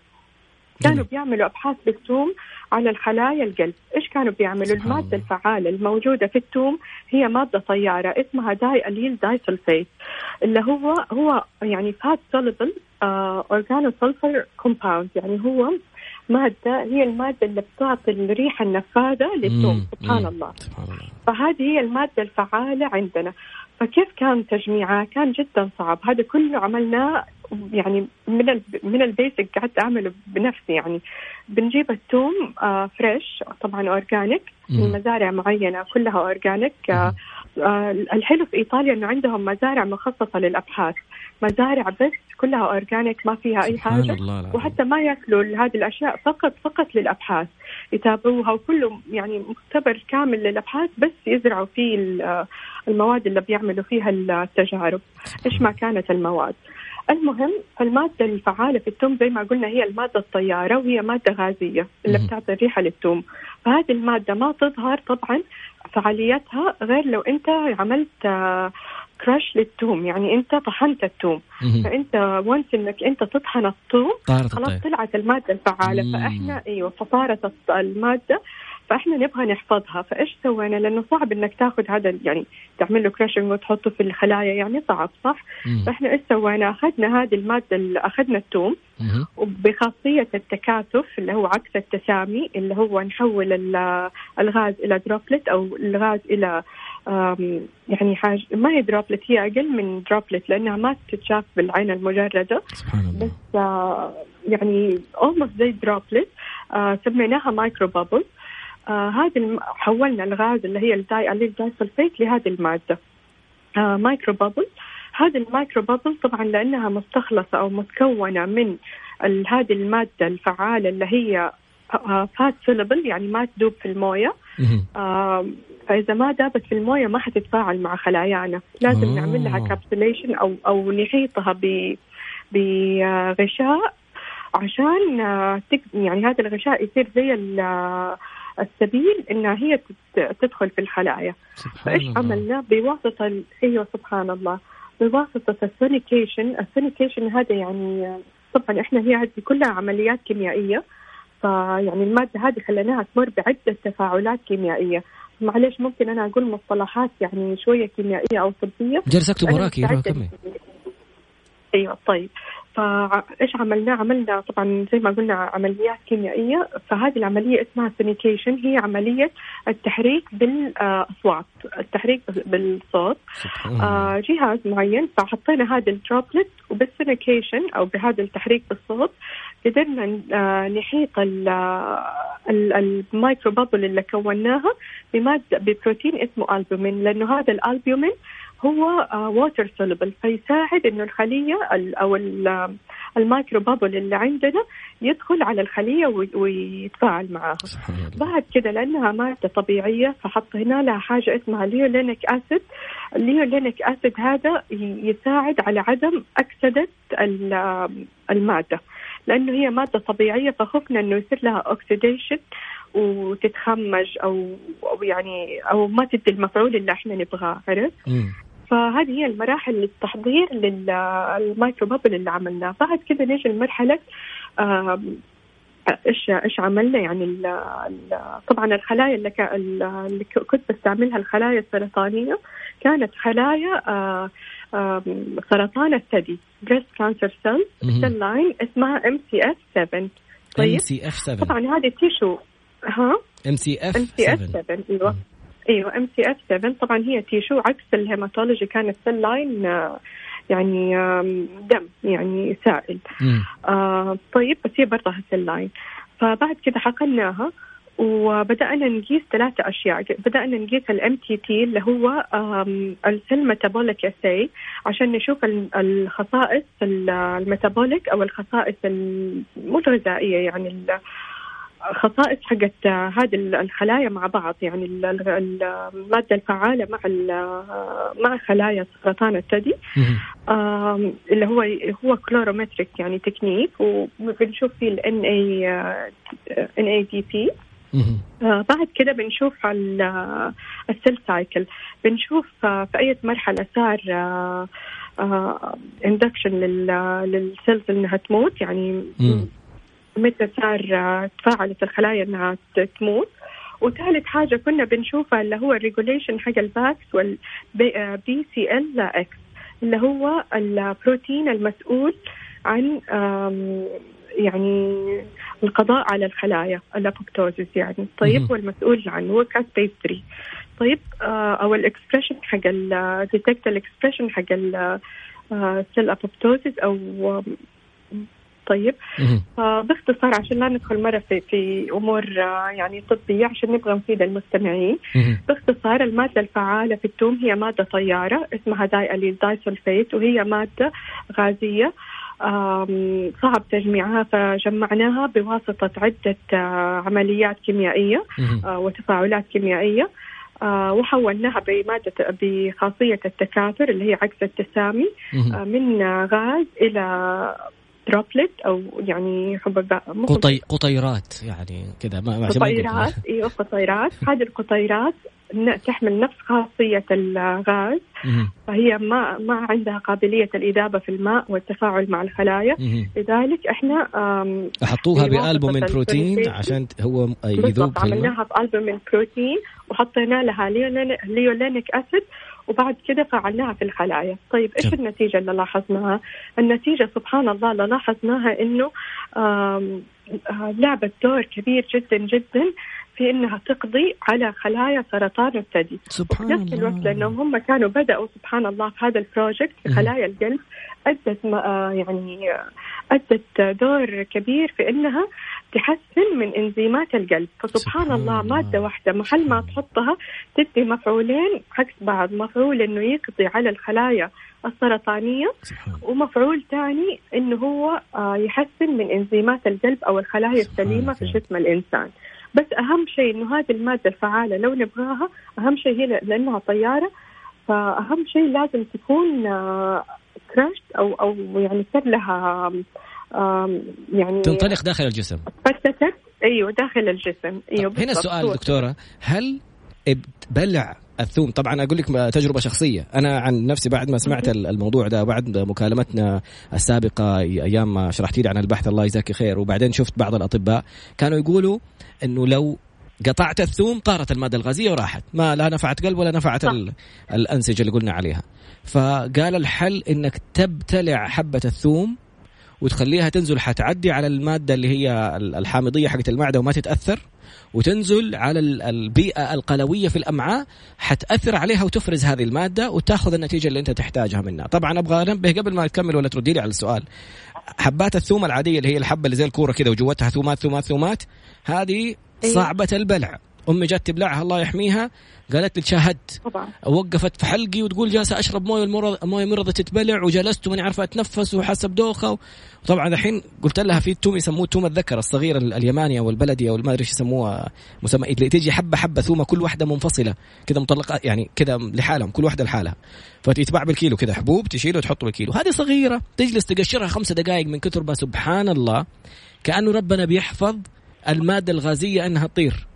كانوا بيعملوا أبحاث بالثوم على الخلايا القلب. إيش كانوا بيعملوا؟ المادة الفعالة الموجودة في الثوم هي مادة طيارة اسمها diallyl disulfide، اللي هو هو يعني fat soluble organo sulfur compound، يعني هو مادة هي المادة اللي بتعطي الريحة النفاذة للثوم. سبحان الله. فهذه هي المادة الفعالة عندنا. فكيف كان تجميعها؟ كان جدا صعب. هذا كله عملناه يعني من من البيسك، قعدت أعمله بنفسي. يعني بنجيب الثوم آه فريش طبعا أورجانيك من مزارع معينة كلها أورجانيك. آه آه الحلو في إيطاليا إنه عندهم مزارع مخصصة للأبحاث، مزارع بس كلها أورجانيك ما فيها أي حاجة، وحتى ما يأكلوا هذه الأشياء، فقط فقط للأبحاث يتابعوها، وكله يعني مختبر كامل للأبحاث بس يزرعوا فيه المواد اللي بيعملوا فيها التجارب إيش ما كانت المواد. المهم المادة الفعالة في الثوم زي ما قلنا هي المادة الطيارة، وهي مادة غازية اللي بتعطي الريحة للثوم. فهذه المادة ما تظهر طبعا فعاليتها غير لو أنت عملت كراش للثوم، يعني أنت طحنت الثوم. فأنت وانس إنك أنت تطحن الثوم خلاص طلعت المادة الفعالة. مم. فإحنا إيوه فصارت المادة، فإحنا نبغى نحفظها. فإيش سوينا؟ لأنه صعب إنك تأخذ هذا يعني تعمل له كراشنج وتحطه في الخلايا، يعني صعب صح؟ مم. فإحنا إيش سوينا؟ أخذنا هذه المادة اللي أخذنا الثوم وبخاصية التكاثف اللي هو عكس التسامي، اللي هو نحول الغاز إلى دروبلت أو الغاز إلى يعني حاجة ما هي دروبلت، هي أقل من دروبلت لأنها ما تتشاف بالعين المجردة. سبحان الله. بس يعني almost زي دروبلت، سميناها مايكرو بابل. آه هذه حولنا الغاز اللي هي الدايليل دايسلفيت لهذه المادة آه مايكرو بابل. هذه المايكرو بابل طبعا لأنها مستخلصة أو متكونة من هذه المادة الفعالة اللي هي آه فات سولبل، يعني ما تدوب في الموية. آه فإذا ما دابت في الموية ما حتتفاعل مع خلايانا، لازم أوه. نعمل لها كابسوليشن أو أو نحيطها بغشاء عشان آه يعني هذا الغشاء يصير زي السبيل إنها هي تدخل في الخلايا. فإيش عملنا بواسطة أيوة سبحان الله بواسطة السونيكيشن. السونيكيشن هذا يعني طبعا إحنا هي هذه كلها عمليات كيميائية، فيعني المادة هذه خليناها تمر بعدة تفاعلات كيميائية. معلش ممكن أنا أقول مصطلحات يعني شوية كيميائية أو طبية جلسكتوا براكي. أيوة طيب. فإيش عملنا؟ عملنا طبعا زي ما قلنا عمليات كيميائية. فهذه العملية اسمها سونيكيشن، هي عملية التحريك بالأصوات، التحريك بالصوت. آه جهاز معين، فحطينا هذا الدروبلت وبالسونيكيشن أو بهذا التحريك بالصوت قدرنا آه نحيط المايكرو بابل اللي كوناها بمادة ببروتين اسمه ألبومين، لأنه هذا الألبومين هو ووتر سولبل، فيساعد إنه الخلية أو المايكرو بابل اللي عندنا يدخل على الخلية ويتفاعل معها. بعد كده لأنها مادة طبيعية فحطينا لها حاجة اسمها ليولينيك أسيد. الليولينيك أسيد هذا يساعد على عدم أكسدة المادة لأنه هي مادة طبيعية، فخفنا إنه يصير لها أكسيديشن وتتخمج أو أو يعني أو ما تدي المفعول اللي إحنا نبغاه، عرفت؟ فهذه هي المراحل للتحضير للمايكرو بابل اللي عملناه. بعد كده نيجي لمرحلة إيش إيش عملنا يعني ال ال طبعا الخلايا اللي, ك... اللي كنت بستعملها الخلايا السرطانية كانت خلايا آه آه سرطان الثدي breast cancer cell cell line اسمها إم سي إف سبعة. طيب إم سي إف سبعة طبعا هذه تيشو ها إم سي إف سبعة ايوه ايوه إم سي إف سبعة طبعا هي تيشو عكس الهيماتولوجي، كانت cell line يعني دم يعني سائل. آه طيب بس هي برضه اللاين. فبعد كده حقناها وبدأنا نقيس ثلاثة أشياء. بدأنا نقيس الام تي تي اللي هو السيل ميتابوليك اساي عشان نشوف الخصائص الميتابوليك أو الخصائص مو الغذائية، يعني الخصائص حقت هذه الخلايا مع بعض، يعني المادة الفعالة مع مع خلايا سرطان الثدي اللي هو هو كلورومتريك يعني تكنيك، وبنشوف فيه ال إن إيه دي بي. آه بعد كده بنشوف على السيل سايكل، بنشوف في أي مرحلة صار آه آه اندكشن للسيلز إنها تموت، يعني متى صار تفاعلت الخلايا إنها تموت. وثالث حاجة كنا بنشوفها اللي هو الريجوليشن حق الباكس والبي سي ال اكس اللي هو البروتين المسؤول عن يعني القضاء على الخلايا الابوبتوزيس يعني. طيب والمسؤول عنه هو كاس تايب ثلاثة. طيب آه او الاكسبريشن حق الديتكت الاكسبريشن حق السيل ابوبتوزيس او طيب. فباختصار عشان لا ندخل مرة في, في أمور يعني طبية عشان نبغى نفيد المستمعين، باختصار المادة الفعالة في التوم هي مادة طيارة اسمها diallyl disulfide، وهي مادة غازية صعب تجميعها، فجمعناها بواسطة عدة عمليات كيميائية وتفاعلات كيميائية وحولناها بمادة بخاصية التكاثر اللي هي عكس التسامي من غاز إلى دروبلت أو يعني حبة قطي... قطيرات يعني كده ما... قطيرات إيوه قطيرات. هذه القطيرات تحمل نفس خاصية الغاز، فهي ما ما عندها قابلية الإذابة في الماء والتفاعل مع الخلايا، لذلك إحنا حطوها بألبومين بروتين عشان هو يذوب. عملناها بألبومين بروتين وحطينا لها ليولينيك أسيد وبعد كده فعلناها في الخلايا. طيب إيش النتيجة اللي لاحظناها؟ النتيجة سبحان الله اللي لاحظناها إنه لعبت دور كبير جدا جدا في إنها تقضي على خلايا سرطان الثدي نفس الوقت، لأنهم هم كانوا بدأوا سبحان الله في هذا البروجكت في خلايا القلب، أدت يعني أدت دور كبير في إنها تحسن من إنزيمات القلب. فسبحان الله مادة واحدة محل ما تحطها تدي مفعولين عكس بعض، مفعول إنه يقضي على الخلايا السرطانية ومفعول تاني إنه هو يحسن من إنزيمات القلب أو الخلايا السليمة في جسم الإنسان. بس أهم شيء إنه هذه المادة الفعالة لو نبغاها، أهم شيء هي لأنها طيارة، فأهم شيء لازم تكون كراشت أو أو يعني صار لها يعني تنطلق داخل الجسم. فتت أيوه داخل الجسم. أيوه هنا السؤال دكتورة، هل بلع الثوم؟ طبعا أقول لك تجربة شخصية، أنا عن نفسي بعد ما سمعت الموضوع ده وبعد مكالمتنا السابقة أيام ما شرحتي لي عن البحث الله يجزاك خير، وبعدين شفت بعض الأطباء كانوا يقولوا إنه لو قطعت الثوم طارت المادة الغازية وراحت، ما لا نفعت قلب ولا نفعت ال... الأنسجة اللي قلنا عليها. فقال الحل إنك تبتلع حبة الثوم وتخليها تنزل، حتعدي على المادة اللي هي الحامضية حقت المعدة وما تتأثر، وتنزل على البيئة القلوية في الأمعاء حتأثر عليها وتفرز هذه المادة وتأخذ النتيجة اللي أنت تحتاجها منها. طبعا أبغى أنبه قبل ما تكمل ولا تردي لي على السؤال، حبات الثوم العادية اللي هي الحبة اللي زي الكورة كده وجوتها ثومات ثومات ثومات، هذه صعبة البلع. أمي جات تبلعها الله يحميها، قالت لي شاهدت وقفت في حلقي وتقول جالسة أشرب موية المرض موية مرضة تتبلع وجلست وماني عارفة أتنفس وحسب دوخة. وطبعا الحين قلت لها في توم يسموه توم الذكر الصغير اليماني أو البلدي أو ما أدري إيش يسموه مسمى، اللي تيجي حبة حبة ثومة كل واحدة منفصلة كده مطلقة يعني كده لحالهم كل واحدة لحالها، فتتباع بالكيلو كده حبوب تشيله وتحطه بالكيلو. هذه صغيرة تجلس تقشرها خمسة دقائق من كثر ما سبحان الله كأنه ربنا بيحفظ المادة الغازية أنها تطير،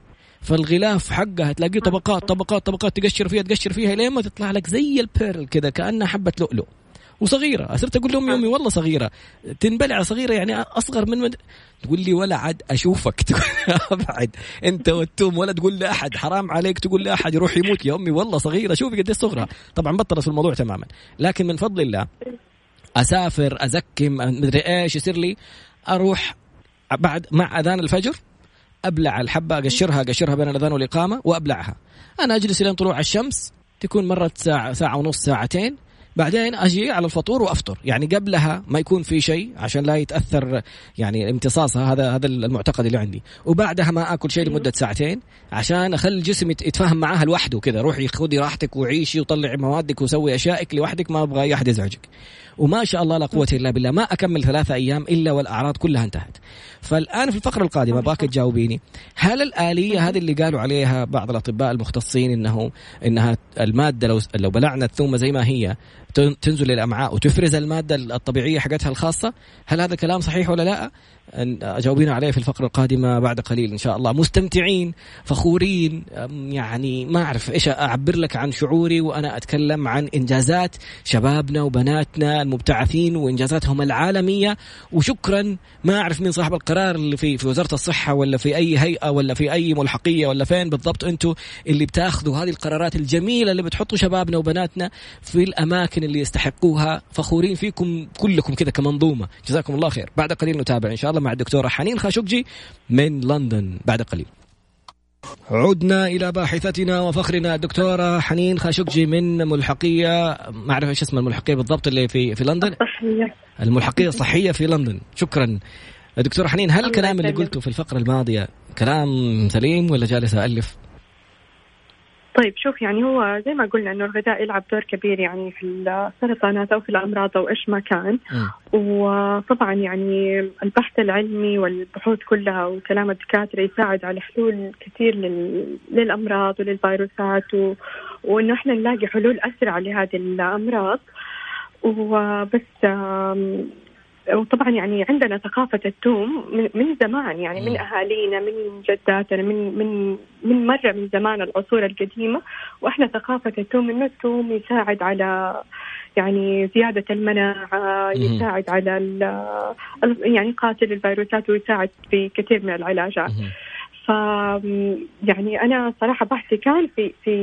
فالغلاف حقها تلاقيه طبقات طبقات طبقات تقشر فيها تقشر فيها لين ما تطلع لك زي البيرل كده كأنها حبة لؤلؤ وصغيرة. صرت أقول لأمي أمي والله صغيرة تنبلع صغيرة يعني أصغر من مد... تقول لي ولا عاد أشوفك أبعد أنت والتوم ولا تقول لأحد حرام عليك تقول لأحد يروح يموت يا أمي والله صغيرة شوفي قد إيش صغرها. طبعا بطلت في الموضوع تماما، لكن من فضل الله أسافر أزكم مدري إيش يصير لي، أروح بعد مع أذان الفجر أبلع الحبة أقشرها أقشرها بين الأذان والإقامة وأبلعها. أنا أجلس لين طلوع الشمس تكون مرت ساعة ساعة ونص ساعتين بعدين أجي على الفطور وأفطر, يعني قبلها ما يكون في شيء عشان لا يتأثر يعني امتصاصها, هذا هذا المعتقد اللي عندي, وبعدها ما أكل شيء لمدة ساعتين عشان أخلي الجسم يتفاهم معاها لوحده كذا, روحي خذي راحتك وعيشي وطلعي موادك وسوي أشيائك لوحدك, ما أبغى أي أحد يزعجك. وما شاء الله لا قوة إلا بالله, ما أكمل ثلاثة أيام إلا والأعراض كلها انتهت. فالآن في الفقرة القادمة أبغاك تجاوبيني, هل الآلية هذه اللي قالوا عليها بعض الأطباء المختصين إنه إنها المادة لو لو بلعنا الثومة زي ما هي تنزل للأمعاء وتفرز المادة الطبيعية حقتها الخاصة, هل هذا الكلام صحيح ولا لا؟ جاوبينا عليه في الفقرة القادمة بعد قليل إن شاء الله. مستمتعين فخورين, يعني ما أعرف إيش أعبر لك عن شعوري وأنا أتكلم عن إنجازات شبابنا وبناتنا المبتعثين وإنجازاتهم العالمية. وشكرا, ما أعرف مين صاحب القرار اللي في في وزارة الصحة ولا في أي هيئة ولا في أي ملحقية ولا فين بالضبط أنتوا اللي بتاخذوا هذه القرارات الجميلة اللي بتحطوا شبابنا وبناتنا في الأماكن اللي يستحقوها. فخورين فيكم كلكم كذا كمنظومة, جزاكم الله خير. بعد قليل نتابع إن شاء الله مع الدكتورة حنين خاشقجي من لندن بعد قليل. عدنا إلى باحثتنا وفخرنا الدكتورة حنين خاشقجي من ملحقية, ما أعرف إيش اسم الملحقية بالضبط اللي في في لندن, الصحية. الملحقية الصحية في لندن. شكرا دكتورة حنين. هل الكلام اللي قلته في الفقرة الماضية كلام سليم ولا جالس ألف؟ طيب شوف, يعني هو زي ما قلنا إنه الغذاء يلعب دور كبير يعني في السرطانات أو في الأمراض أو إيش ما كان, وطبعا يعني البحث العلمي والبحوث كلها وكلام الدكاترة يساعد على حلول كثير للأمراض وللفيروسات و... وإنه إحنا نلاقي حلول أسرع لهذه الأمراض. وبس وطبعا يعني عندنا ثقافة الثوم من زمان, يعني من أهالينا من جداتنا من من من مرة من زمان العصور القديمة, وإحنا ثقافة الثوم إنه الثوم يساعد على يعني زيادة المناعة, يساعد على يعني قاتل الفيروسات ويساعد في كثير من العلاجات. ف يعني أنا صراحة بحثي كان في في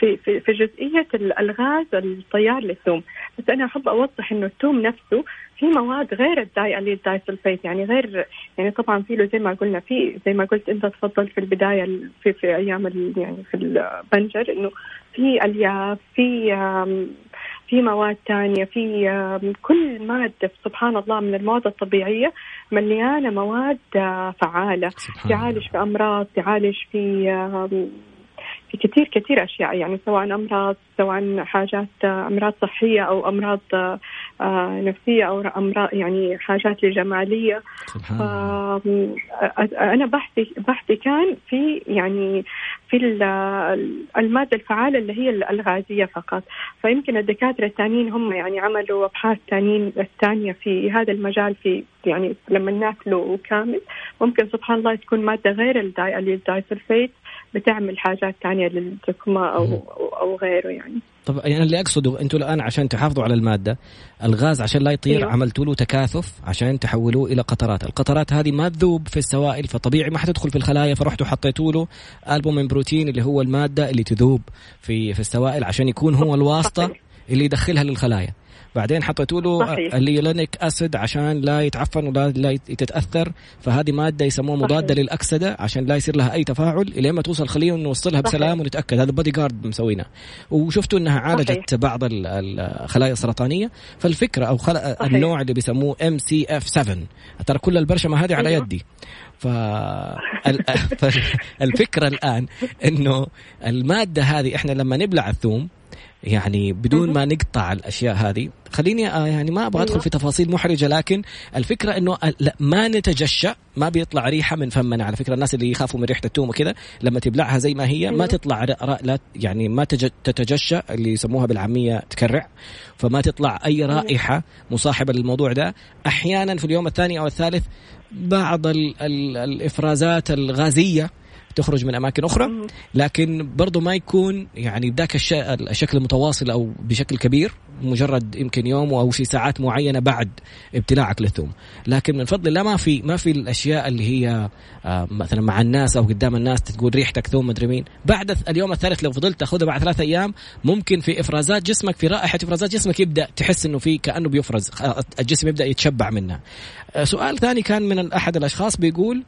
في في, في جزئية الغاز الطيار للثوم, بس أنا أحب أوضح إنه الثوم نفسه في مواد غير الدايليل دايسلفيد, يعني غير يعني طبعا في له زي ما قلنا في زي ما قلت أنت تفضل في البداية في في أيام يعني في البنجر إنه في ألياف في في مواد تانية, في كل مادة سبحان الله من المواد الطبيعية مليانة مواد فعالة تعالج في أمراض, تعالج في في كتير كتير أشياء, يعني سواء أمراض سواء حاجات أمراض صحية أو أمراض نفسية أو أمراض يعني حاجات جمالية. أنا بحثي بحثي كان في يعني في المادة الفعالة اللي هي الغازية فقط, فيمكن الدكاترة الثانيين هم يعني عملوا أبحاث ثانيين الثانية في هذا المجال, في يعني لما ناكله كامل ممكن سبحان الله تكون مادة غير الدايليل دايسلفيد بتعمل حاجات تانية للجكمة أو, أو غيره يعني. طب يعني اللي أقصده أنتوا الآن عشان تحافظوا على المادة الغاز عشان لا يطير إيه؟ عملتوا له تكاثف عشان تحولوه إلى قطرات, القطرات هذه ما تذوب في السوائل فطبيعي ما حتدخل في الخلايا, فرحتوا حطيتوا له ألبومين بروتين اللي هو المادة اللي تذوب في في السوائل عشان يكون هو الواسطة اللي يدخلها للخلايا, بعدين حطيتوا له الليولينيك أسيد عشان لا يتعفن ولا لا تتأثر, فهذه مادة يسموها مضادة للأكسدة عشان لا يصير لها أي تفاعل إلى ما توصل خلية ونوصلها بسلام ونتأكد, هذا بودي جارد مسويناه وشفتوا أنها عالجت بعض الخلايا السرطانية. فالفكرة أو النوع اللي بيسموه إم سي إف سفن, ترى كل البرشمة هذه على يدي. فالفكرة الآن أنه المادة هذه إحنا لما نبلع الثوم يعني بدون ما نقطع الأشياء هذه, خليني يعني ما أبغى أدخل في تفاصيل محرجة, لكن الفكرة إنه ما نتجشأ, ما بيطلع ريحة من فمنا. على فكرة الناس اللي يخافوا من ريحة التوم وكذا لما تبلعها زي ما هي ما تطلع رائحة, يعني ما تتجشأ اللي يسموها بالعامية تكرع, فما تطلع أي رائحة مصاحبة للموضوع ده. أحيانا في اليوم الثاني أو الثالث بعض ال ال الإفرازات الغازية تخرج من أماكن أخرى, لكن برضو ما يكون يعني بذاك الشكل المتواصل أو بشكل كبير, مجرد يمكن يوم أو شي ساعات معينة بعد ابتلاعك للثوم. لكن من فضل الله ما في ما في الأشياء اللي هي مثلا مع الناس أو قدام الناس تقول ريحتك ثوم مدري مين, بعد اليوم الثالث لو فضلت تأخذها بعد ثلاثة أيام ممكن في إفرازات جسمك, في رائحة إفرازات جسمك يبدأ تحس إنه في كأنه بيفرز, الجسم يبدأ يتشبع منها. سؤال ثاني كان من أحد الأشخاص بيقول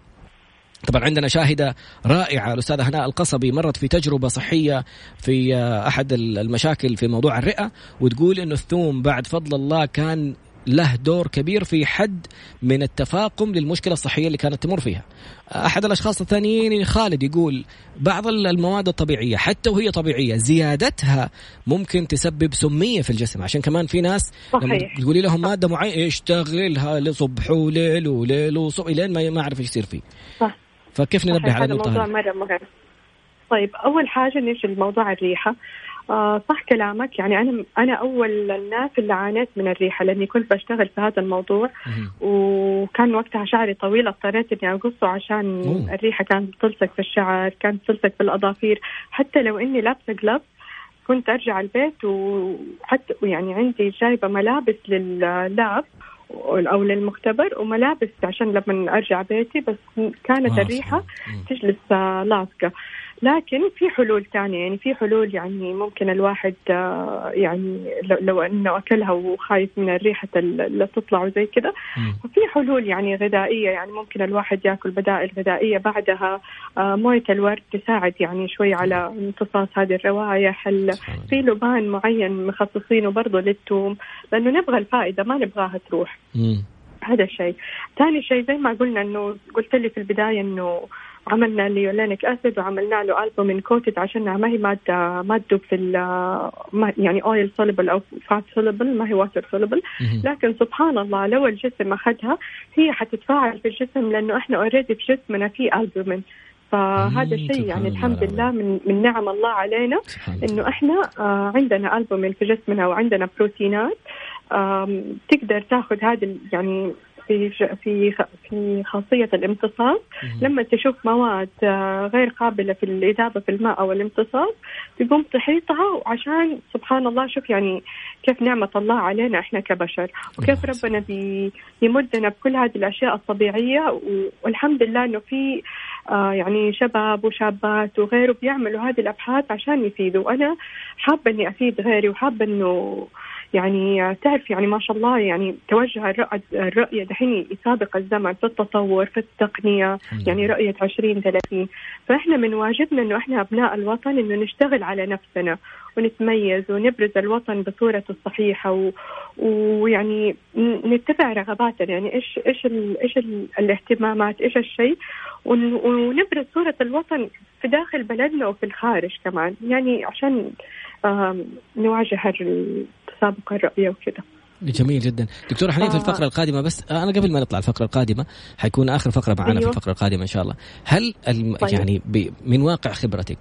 طبعا عندنا شاهدة رائعة الأستاذة هناء القصبي، مرت في تجربة صحية في أحد المشاكل في موضوع الرئة، وتقول إنه الثوم بعد فضل الله كان له دور كبير في حد من التفاقم للمشكلة الصحية اللي كانت تمر فيها. أحد الأشخاص الثانيين خالد يقول بعض المواد الطبيعية حتى وهي طبيعية زيادتها ممكن تسبب سمية في الجسم، عشان كمان في ناس تقولي لهم مادة معينة يشتغلها لصبح وليل وليل وصبح لين ما ما أعرف إيش يصير فيه. صح. فكيف ننبه على النقطة هذه؟ هذا موضوع مرة مهم. طيب أول حاجة نيجي لموضوع الريحة. آه صح كلامك، يعني أنا أنا أول الناس اللي عانيت من الريحة لأني كنت بشتغل في هذا الموضوع وكان وقتها شعري طويل، اضطريت إني أقصه عشان أوه. الريحة كانت تلصق في الشعر، كانت تلصق في الأظافير، حتى لو إني لابسة جلبس كنت أرجع البيت وحتى يعني عندي جايبة ملابس لللاب أو للمختبر وملابس عشان لما أرجع بيتي، بس كانت الريحة تجلس لاصقة. لكن في حلول تانية، يعني في حلول يعني ممكن الواحد يعني لو أنه أكلها وخايف من الريحة اللي تطلع وزي كده، وفي حلول يعني غذائية، يعني ممكن الواحد يأكل بدائل غذائية بعدها. موية الورد تساعد يعني شوي على امتصاص هذه الروائح. في لبان معين مخصصينه برضو للثوم لأنه نبغى الفائدة ما نبغاها تروح. هذا الشيء. ثاني شيء زي ما قلنا أنه قلت لي في البداية أنه عملنا ليولينيك أسيد وعملنا له ألبومين كوتد عشانها ما هي مادة ما تدوب في يعني oil soluble أو fat soluble، ما هي water soluble. لكن سبحان الله لو الجسم أخذها هي حتتفاعل في الجسم لأنه إحنا أوريدي في جسمنا فيه ألبومين. فهذا الشيء يعني الحمد لله من من نعم الله علينا إنه إحنا آه عندنا ألبومين في جسمنا وعندنا بروتينات تقدر تأخذ هذا يعني في في في خاصية الامتصاص. لما تشوف مواد غير قابلة في الإذابة في الماء أو الامتصاص تقوم تحيطها، عشان سبحان الله شوف يعني كيف نعمة الله علينا إحنا كبشر وكيف ربنا بيمدنا بكل هذه الأشياء الطبيعية. والحمد لله إنه في يعني شباب وشابات وغيره بيعملوا هذه الأبحاث عشان يفيدوا، وأنا حابة إني أفيد غيري وحابة إنه يعني تعرف يعني ما شاء الله يعني توجه الرؤية دحين يسابق الزمن في التطور في التقنية، يعني رؤية عشرين ثلاثين. فإحنا من واجبنا إنه إحنا أبناء الوطن إنه نشتغل على نفسنا ونتميز ونبرز الوطن بصورته الصحيحة و... ويعني نتبع رغباتنا، يعني إيش إيش ال... إيش ال... الاهتمامات إيش الشيء ون... ونبرز صورة الوطن في داخل بلدنا وفي الخارج كمان، يعني عشان نواجه التسابق الرؤية وكذا. جميل جدا دكتورة حنين. آه. في الفقرة القادمة، بس أنا قبل ما نطلع الفقرة القادمة حيكون آخر فقرة معنا. أيوه. في الفقرة القادمة إن شاء الله. هل الم... طيب. يعني ب... من واقع خبرتك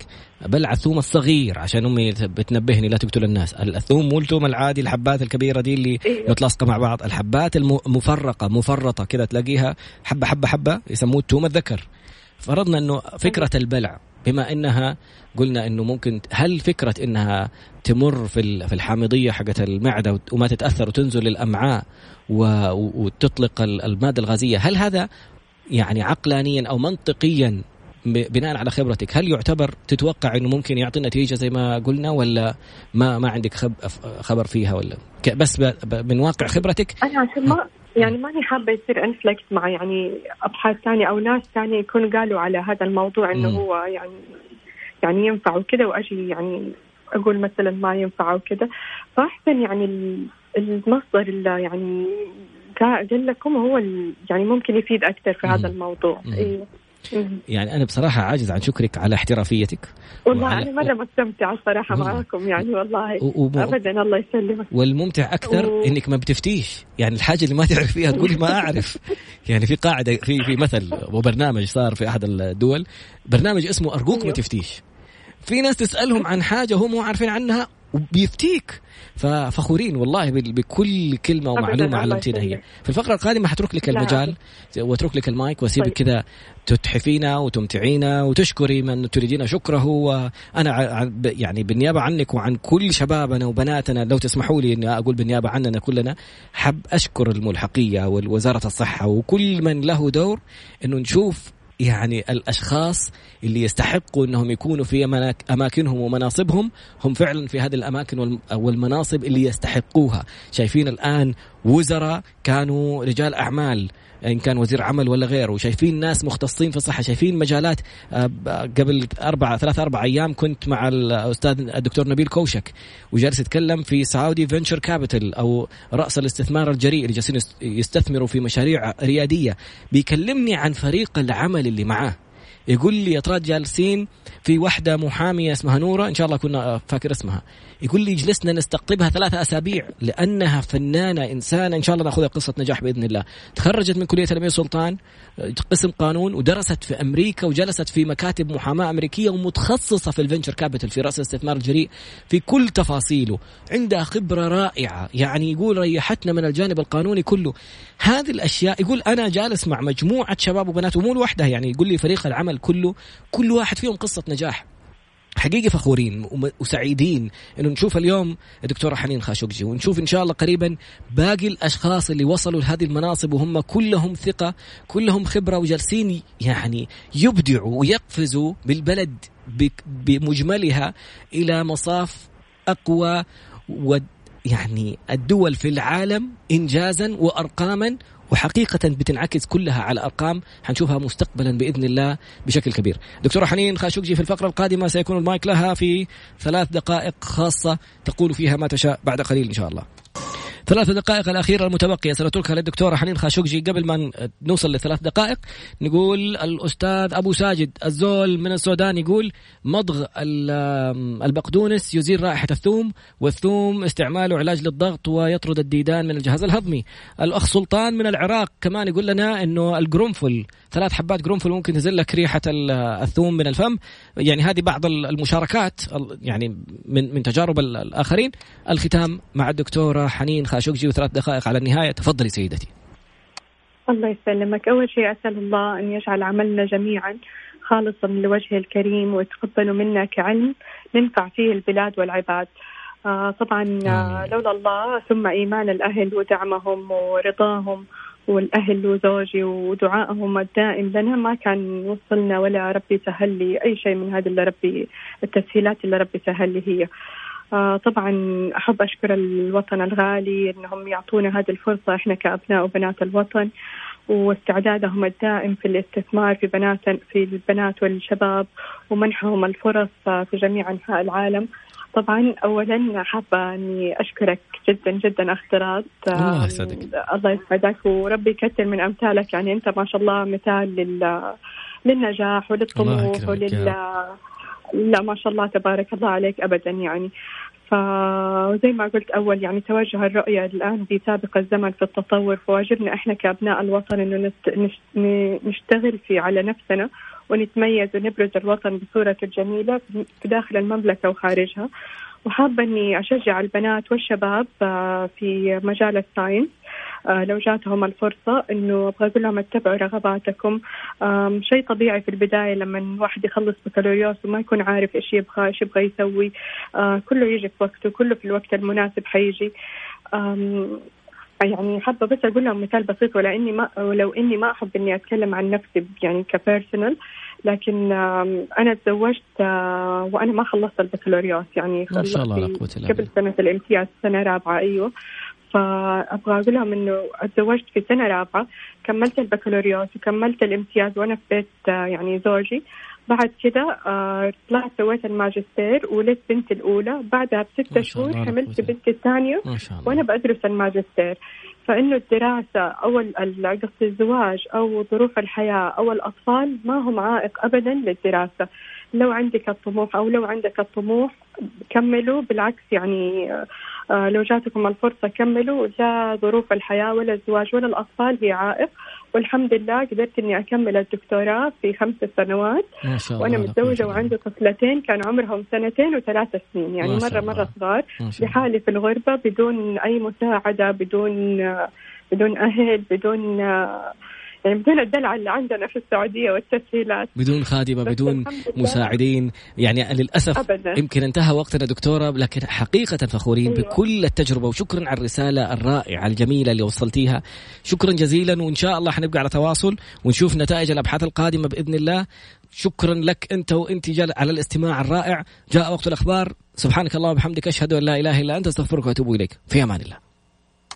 بلع الثوم الصغير، عشان أمي بتنبهني لا تقتل الناس، الثوم مو الثوم العادي الحبات الكبيرة دي اللي أيوه. يتلاصقوا مع بعض، الحبات المفرقة مفرطة كذا تلاقيها حبة حبة حبة يسموه الثوم الذكر. فرضنا أنه فكرة البلع بما أنها قلنا أنه ممكن، هل فكرة أنها تمر في الحامضية حقت المعدة وما تتأثر وتنزل للأمعاء وتطلق المادة الغازية، هل هذا يعني عقلانيا أو منطقيا بناء على خبرتك هل يعتبر تتوقع أنه ممكن يعطي نتيجة زي ما قلنا، ولا ما ما عندك خبر فيها، ولا بس من واقع خبرتك؟ أنا عشان ما يعني ماني حابة يصير انفلكت مع يعني أبحاث تانية أو ناس تانية يكون قالوا على هذا الموضوع إنه م. هو يعني يعني ينفع وكده، وأجي يعني أقول مثلا ما ينفع وكده. فأحسن يعني المصدر اللي يعني قال لكم هو يعني ممكن يفيد أكثر في م. هذا الموضوع. م. إيه. يعني أنا بصراحة عاجز عن شكرك على احترافيتك والله. وعلى... أنا مرة مستمتع الصراحة معاكم يعني والله و... أبدا. الله يسلمك. والممتع أكثر و... إنك ما بتفتيش، يعني الحاجة اللي ما تعرف فيها تقولي ما أعرف. يعني في قاعدة في في مثل وبرنامج صار في أحد الدول، برنامج اسمه أرجوك ما تفتيش، في ناس تسألهم عن حاجة هم مو عارفين عنها وبيفتيك. ففخورين والله بكل كلمة ومعلومة علمتنا هي. في الفقرة القادمة حترك لك المجال واترك لك المايك واسيبك كذا تتحفينا وتمتعينا وتشكري من تريدين شكره. وأنا يعني بالنيابة عنك وعن كل شبابنا وبناتنا، لو تسمحوا لي أن أقول بالنيابة عننا كلنا، حب أشكر الملحقية والوزارة الصحة وكل من له دور أنه نشوف يعني الأشخاص اللي يستحقوا أنهم يكونوا في أماكنهم ومناصبهم، هم فعلا في هذه الأماكن والمناصب اللي يستحقوها. شايفين الآن وزراء كانوا رجال أعمال، إن كان وزير عمل ولا غيره, شايفين ناس مختصين في الصحة, شايفين مجالات. قبل أربعة ثلاثة أربع أيام كنت مع الأستاذ الدكتور نبيل كوشك وجالس يتكلم في سعودي فينشر كابيتال أو رأس الاستثمار الجريء اللي جالسين يستثمروا في مشاريع ريادية, بيكلمني عن فريق العمل اللي معاه, يقول لي يا ترى جالسين في وحدة محامية اسمها نورة, إن شاء الله كنا فاكر اسمها, يقول لي جلسنا نستقطبها ثلاثة أسابيع لأنها فنانة إنسانة, إن شاء الله نأخذها قصة نجاح بإذن الله. تخرجت من كلية الأمير سلطان قسم قانون ودرست في أمريكا وجلست في مكاتب محاماة أمريكية ومتخصصة في الفنتشر كابيتال في رأس الاستثمار الجريء في كل تفاصيله, عندها خبرة رائعة, يعني يقول ريحتنا من الجانب القانوني كله. هذه الأشياء يقول أنا جالس مع مجموعة شباب وبنات ومو لوحدها, يعني يقول لي فريق العمل كله كل واحد فيهم قصة نجاح. حقيقي فخورين وسعيدين إنه نشوف اليوم الدكتورة حنين خاشقجي, ونشوف إن شاء الله قريبا باقي الأشخاص اللي وصلوا لهذه المناصب وهم كلهم ثقة, كلهم خبرة, وجالسين يعني يبدعوا ويقفزوا بالبلد بمجملها إلى مصاف أقوى و يعني الدول في العالم إنجازا وأرقاما, وحقيقة بتنعكس كلها على أرقام هنشوفها مستقبلا بإذن الله بشكل كبير. دكتورة حنين خاشقجي في الفقرة القادمة سيكون المايك لها في ثلاث دقائق خاصة تقول فيها ما تشاء بعد قليل إن شاء الله. ثلاث دقائق الأخيرة المتبقية سنتركها للدكتورة حنين خاشقجي. قبل ما نوصل لثلاث دقائق نقول الأستاذ أبو ساجد الزول من السودان يقول مضغ البقدونس يزيل رائحة الثوم, والثوم استعماله علاج للضغط ويطرد الديدان من الجهاز الهضمي. الأخ سلطان من العراق كمان يقول لنا أنه القرنفل ثلاث حبات قرنفل ممكن تزيل لك ريحة الثوم من الفم. يعني هذه بعض المشاركات يعني من من تجارب الآخرين. الختام مع الدكتورة حنين خاشقجي وثلاث دقائق على النهاية, تفضلي سيدتي. الله يسلمك. أول شيء أسأل الله أن يجعل عملنا جميعا خالصا لوجهه الكريم ويتقبل منا كعلم ننفع فيه البلاد والعباد. آه طبعا آه لولا الله ثم إيمان الأهل ودعمهم ورضاهم والأهل وزوجي ودعائهم الدائم لنا ما كان وصلنا, ولا ربي سهل لي أي شيء من هذا اللي ربي التسهيلات اللي ربي سهل لي هي. آه طبعا أحب أشكر الوطن الغالي أنهم يعطونا هذه الفرصة إحنا كأبناء وبنات الوطن, واستعدادهم الدائم في الاستثمار في بنات في البنات والشباب ومنحهم الفرص في جميع أنحاء العالم. طبعا أولا حابة أني أشكرك جدا جدا أخترت الله يسعدك الله يسعدك وربي يكثر من أمثالك, يعني أنت ما شاء الله مثال لل... للنجاح وللطموح ولل لا ما شاء الله تبارك الله عليك أبدا. يعني فزي ما قلت أول يعني توجه الرؤية الآن بسابق الزمن في التطور, فواجبنا إحنا كأبناء الوطن إنه نشتغل في على نفسنا ونتميز ونبرز الوطن بصورة جميلة في داخل المملكة وخارجها. وحابة إني أشجع البنات والشباب في مجال الساينس لو جاتهم الفرصة, إنه أبغى أقول لهم اتبعوا رغباتكم. شيء طبيعي في البداية لما واحد يخلص بكالوريوس وما يكون عارف إيش يبغى إيش يبغى يسوي, كله يجي في وقته, كله في الوقت المناسب حيجي. يعني حابة بس أقول لهم مثال بسيط, ولا إني ما ولو إني ما أحب إني أتكلم عن نفسي يعني كبيرسونال, لكن أنا تزوجت وأنا ما خلصت البكالوريوس, يعني خلصت قبل سنة الامتياز سنة رابعة. أيوه فأبغى أقول لهم إنه اتزوجت في سنة رابعة, كملت البكالوريوس وكملت الامتياز وأنا في بيت يعني زوجي. بعد كده طلعت سويت الماجستير ولدت بنتي الأولى, بعدها بستة شهور حملت بنتي الثانية وأنا بأدرس الماجستير. فإنه الدراسة أو قصة الزواج أو ظروف الحياة أو الأطفال ما هم عائق أبدا للدراسة. لو عندك الطموح أو لو عندك الطموح كملوا, بالعكس يعني لو جاتكم الفرصة كملوا, لا ظروف الحياة ولا الزواج ولا الأطفال هي عائق. والحمد لله قدرت إني أكمل الدكتوراه في خمس سنوات وأنا متزوجة وعندي طفلتين كان عمرهم سنتين وثلاثة سنين, يعني مرة مرة صغار, بحالي في الغربة بدون أي مساعدة, بدون بدون أهل, بدون يعني بدون الدلع اللي عندنا في السعودية والتسهيلات, بدون خادمة, بدون مساعدين, يعني للأسف أبداً. يمكن انتهى وقتنا دكتورة, لكن حقيقة فخورين أيوة. بكل التجربة, وشكرا على الرسالة الرائعة الجميلة اللي وصلتيها, شكرا جزيلا. وإن شاء الله حنبقى على تواصل ونشوف نتائج الأبحاث القادمة بإذن الله. شكرا لك أنت وأنت على الاستماع الرائع. جاء وقت الأخبار. سبحانك اللهم وبحمدك, أشهد أن لا إله إلا أنت, استغفرك وأتوب إليك. في أمان الله.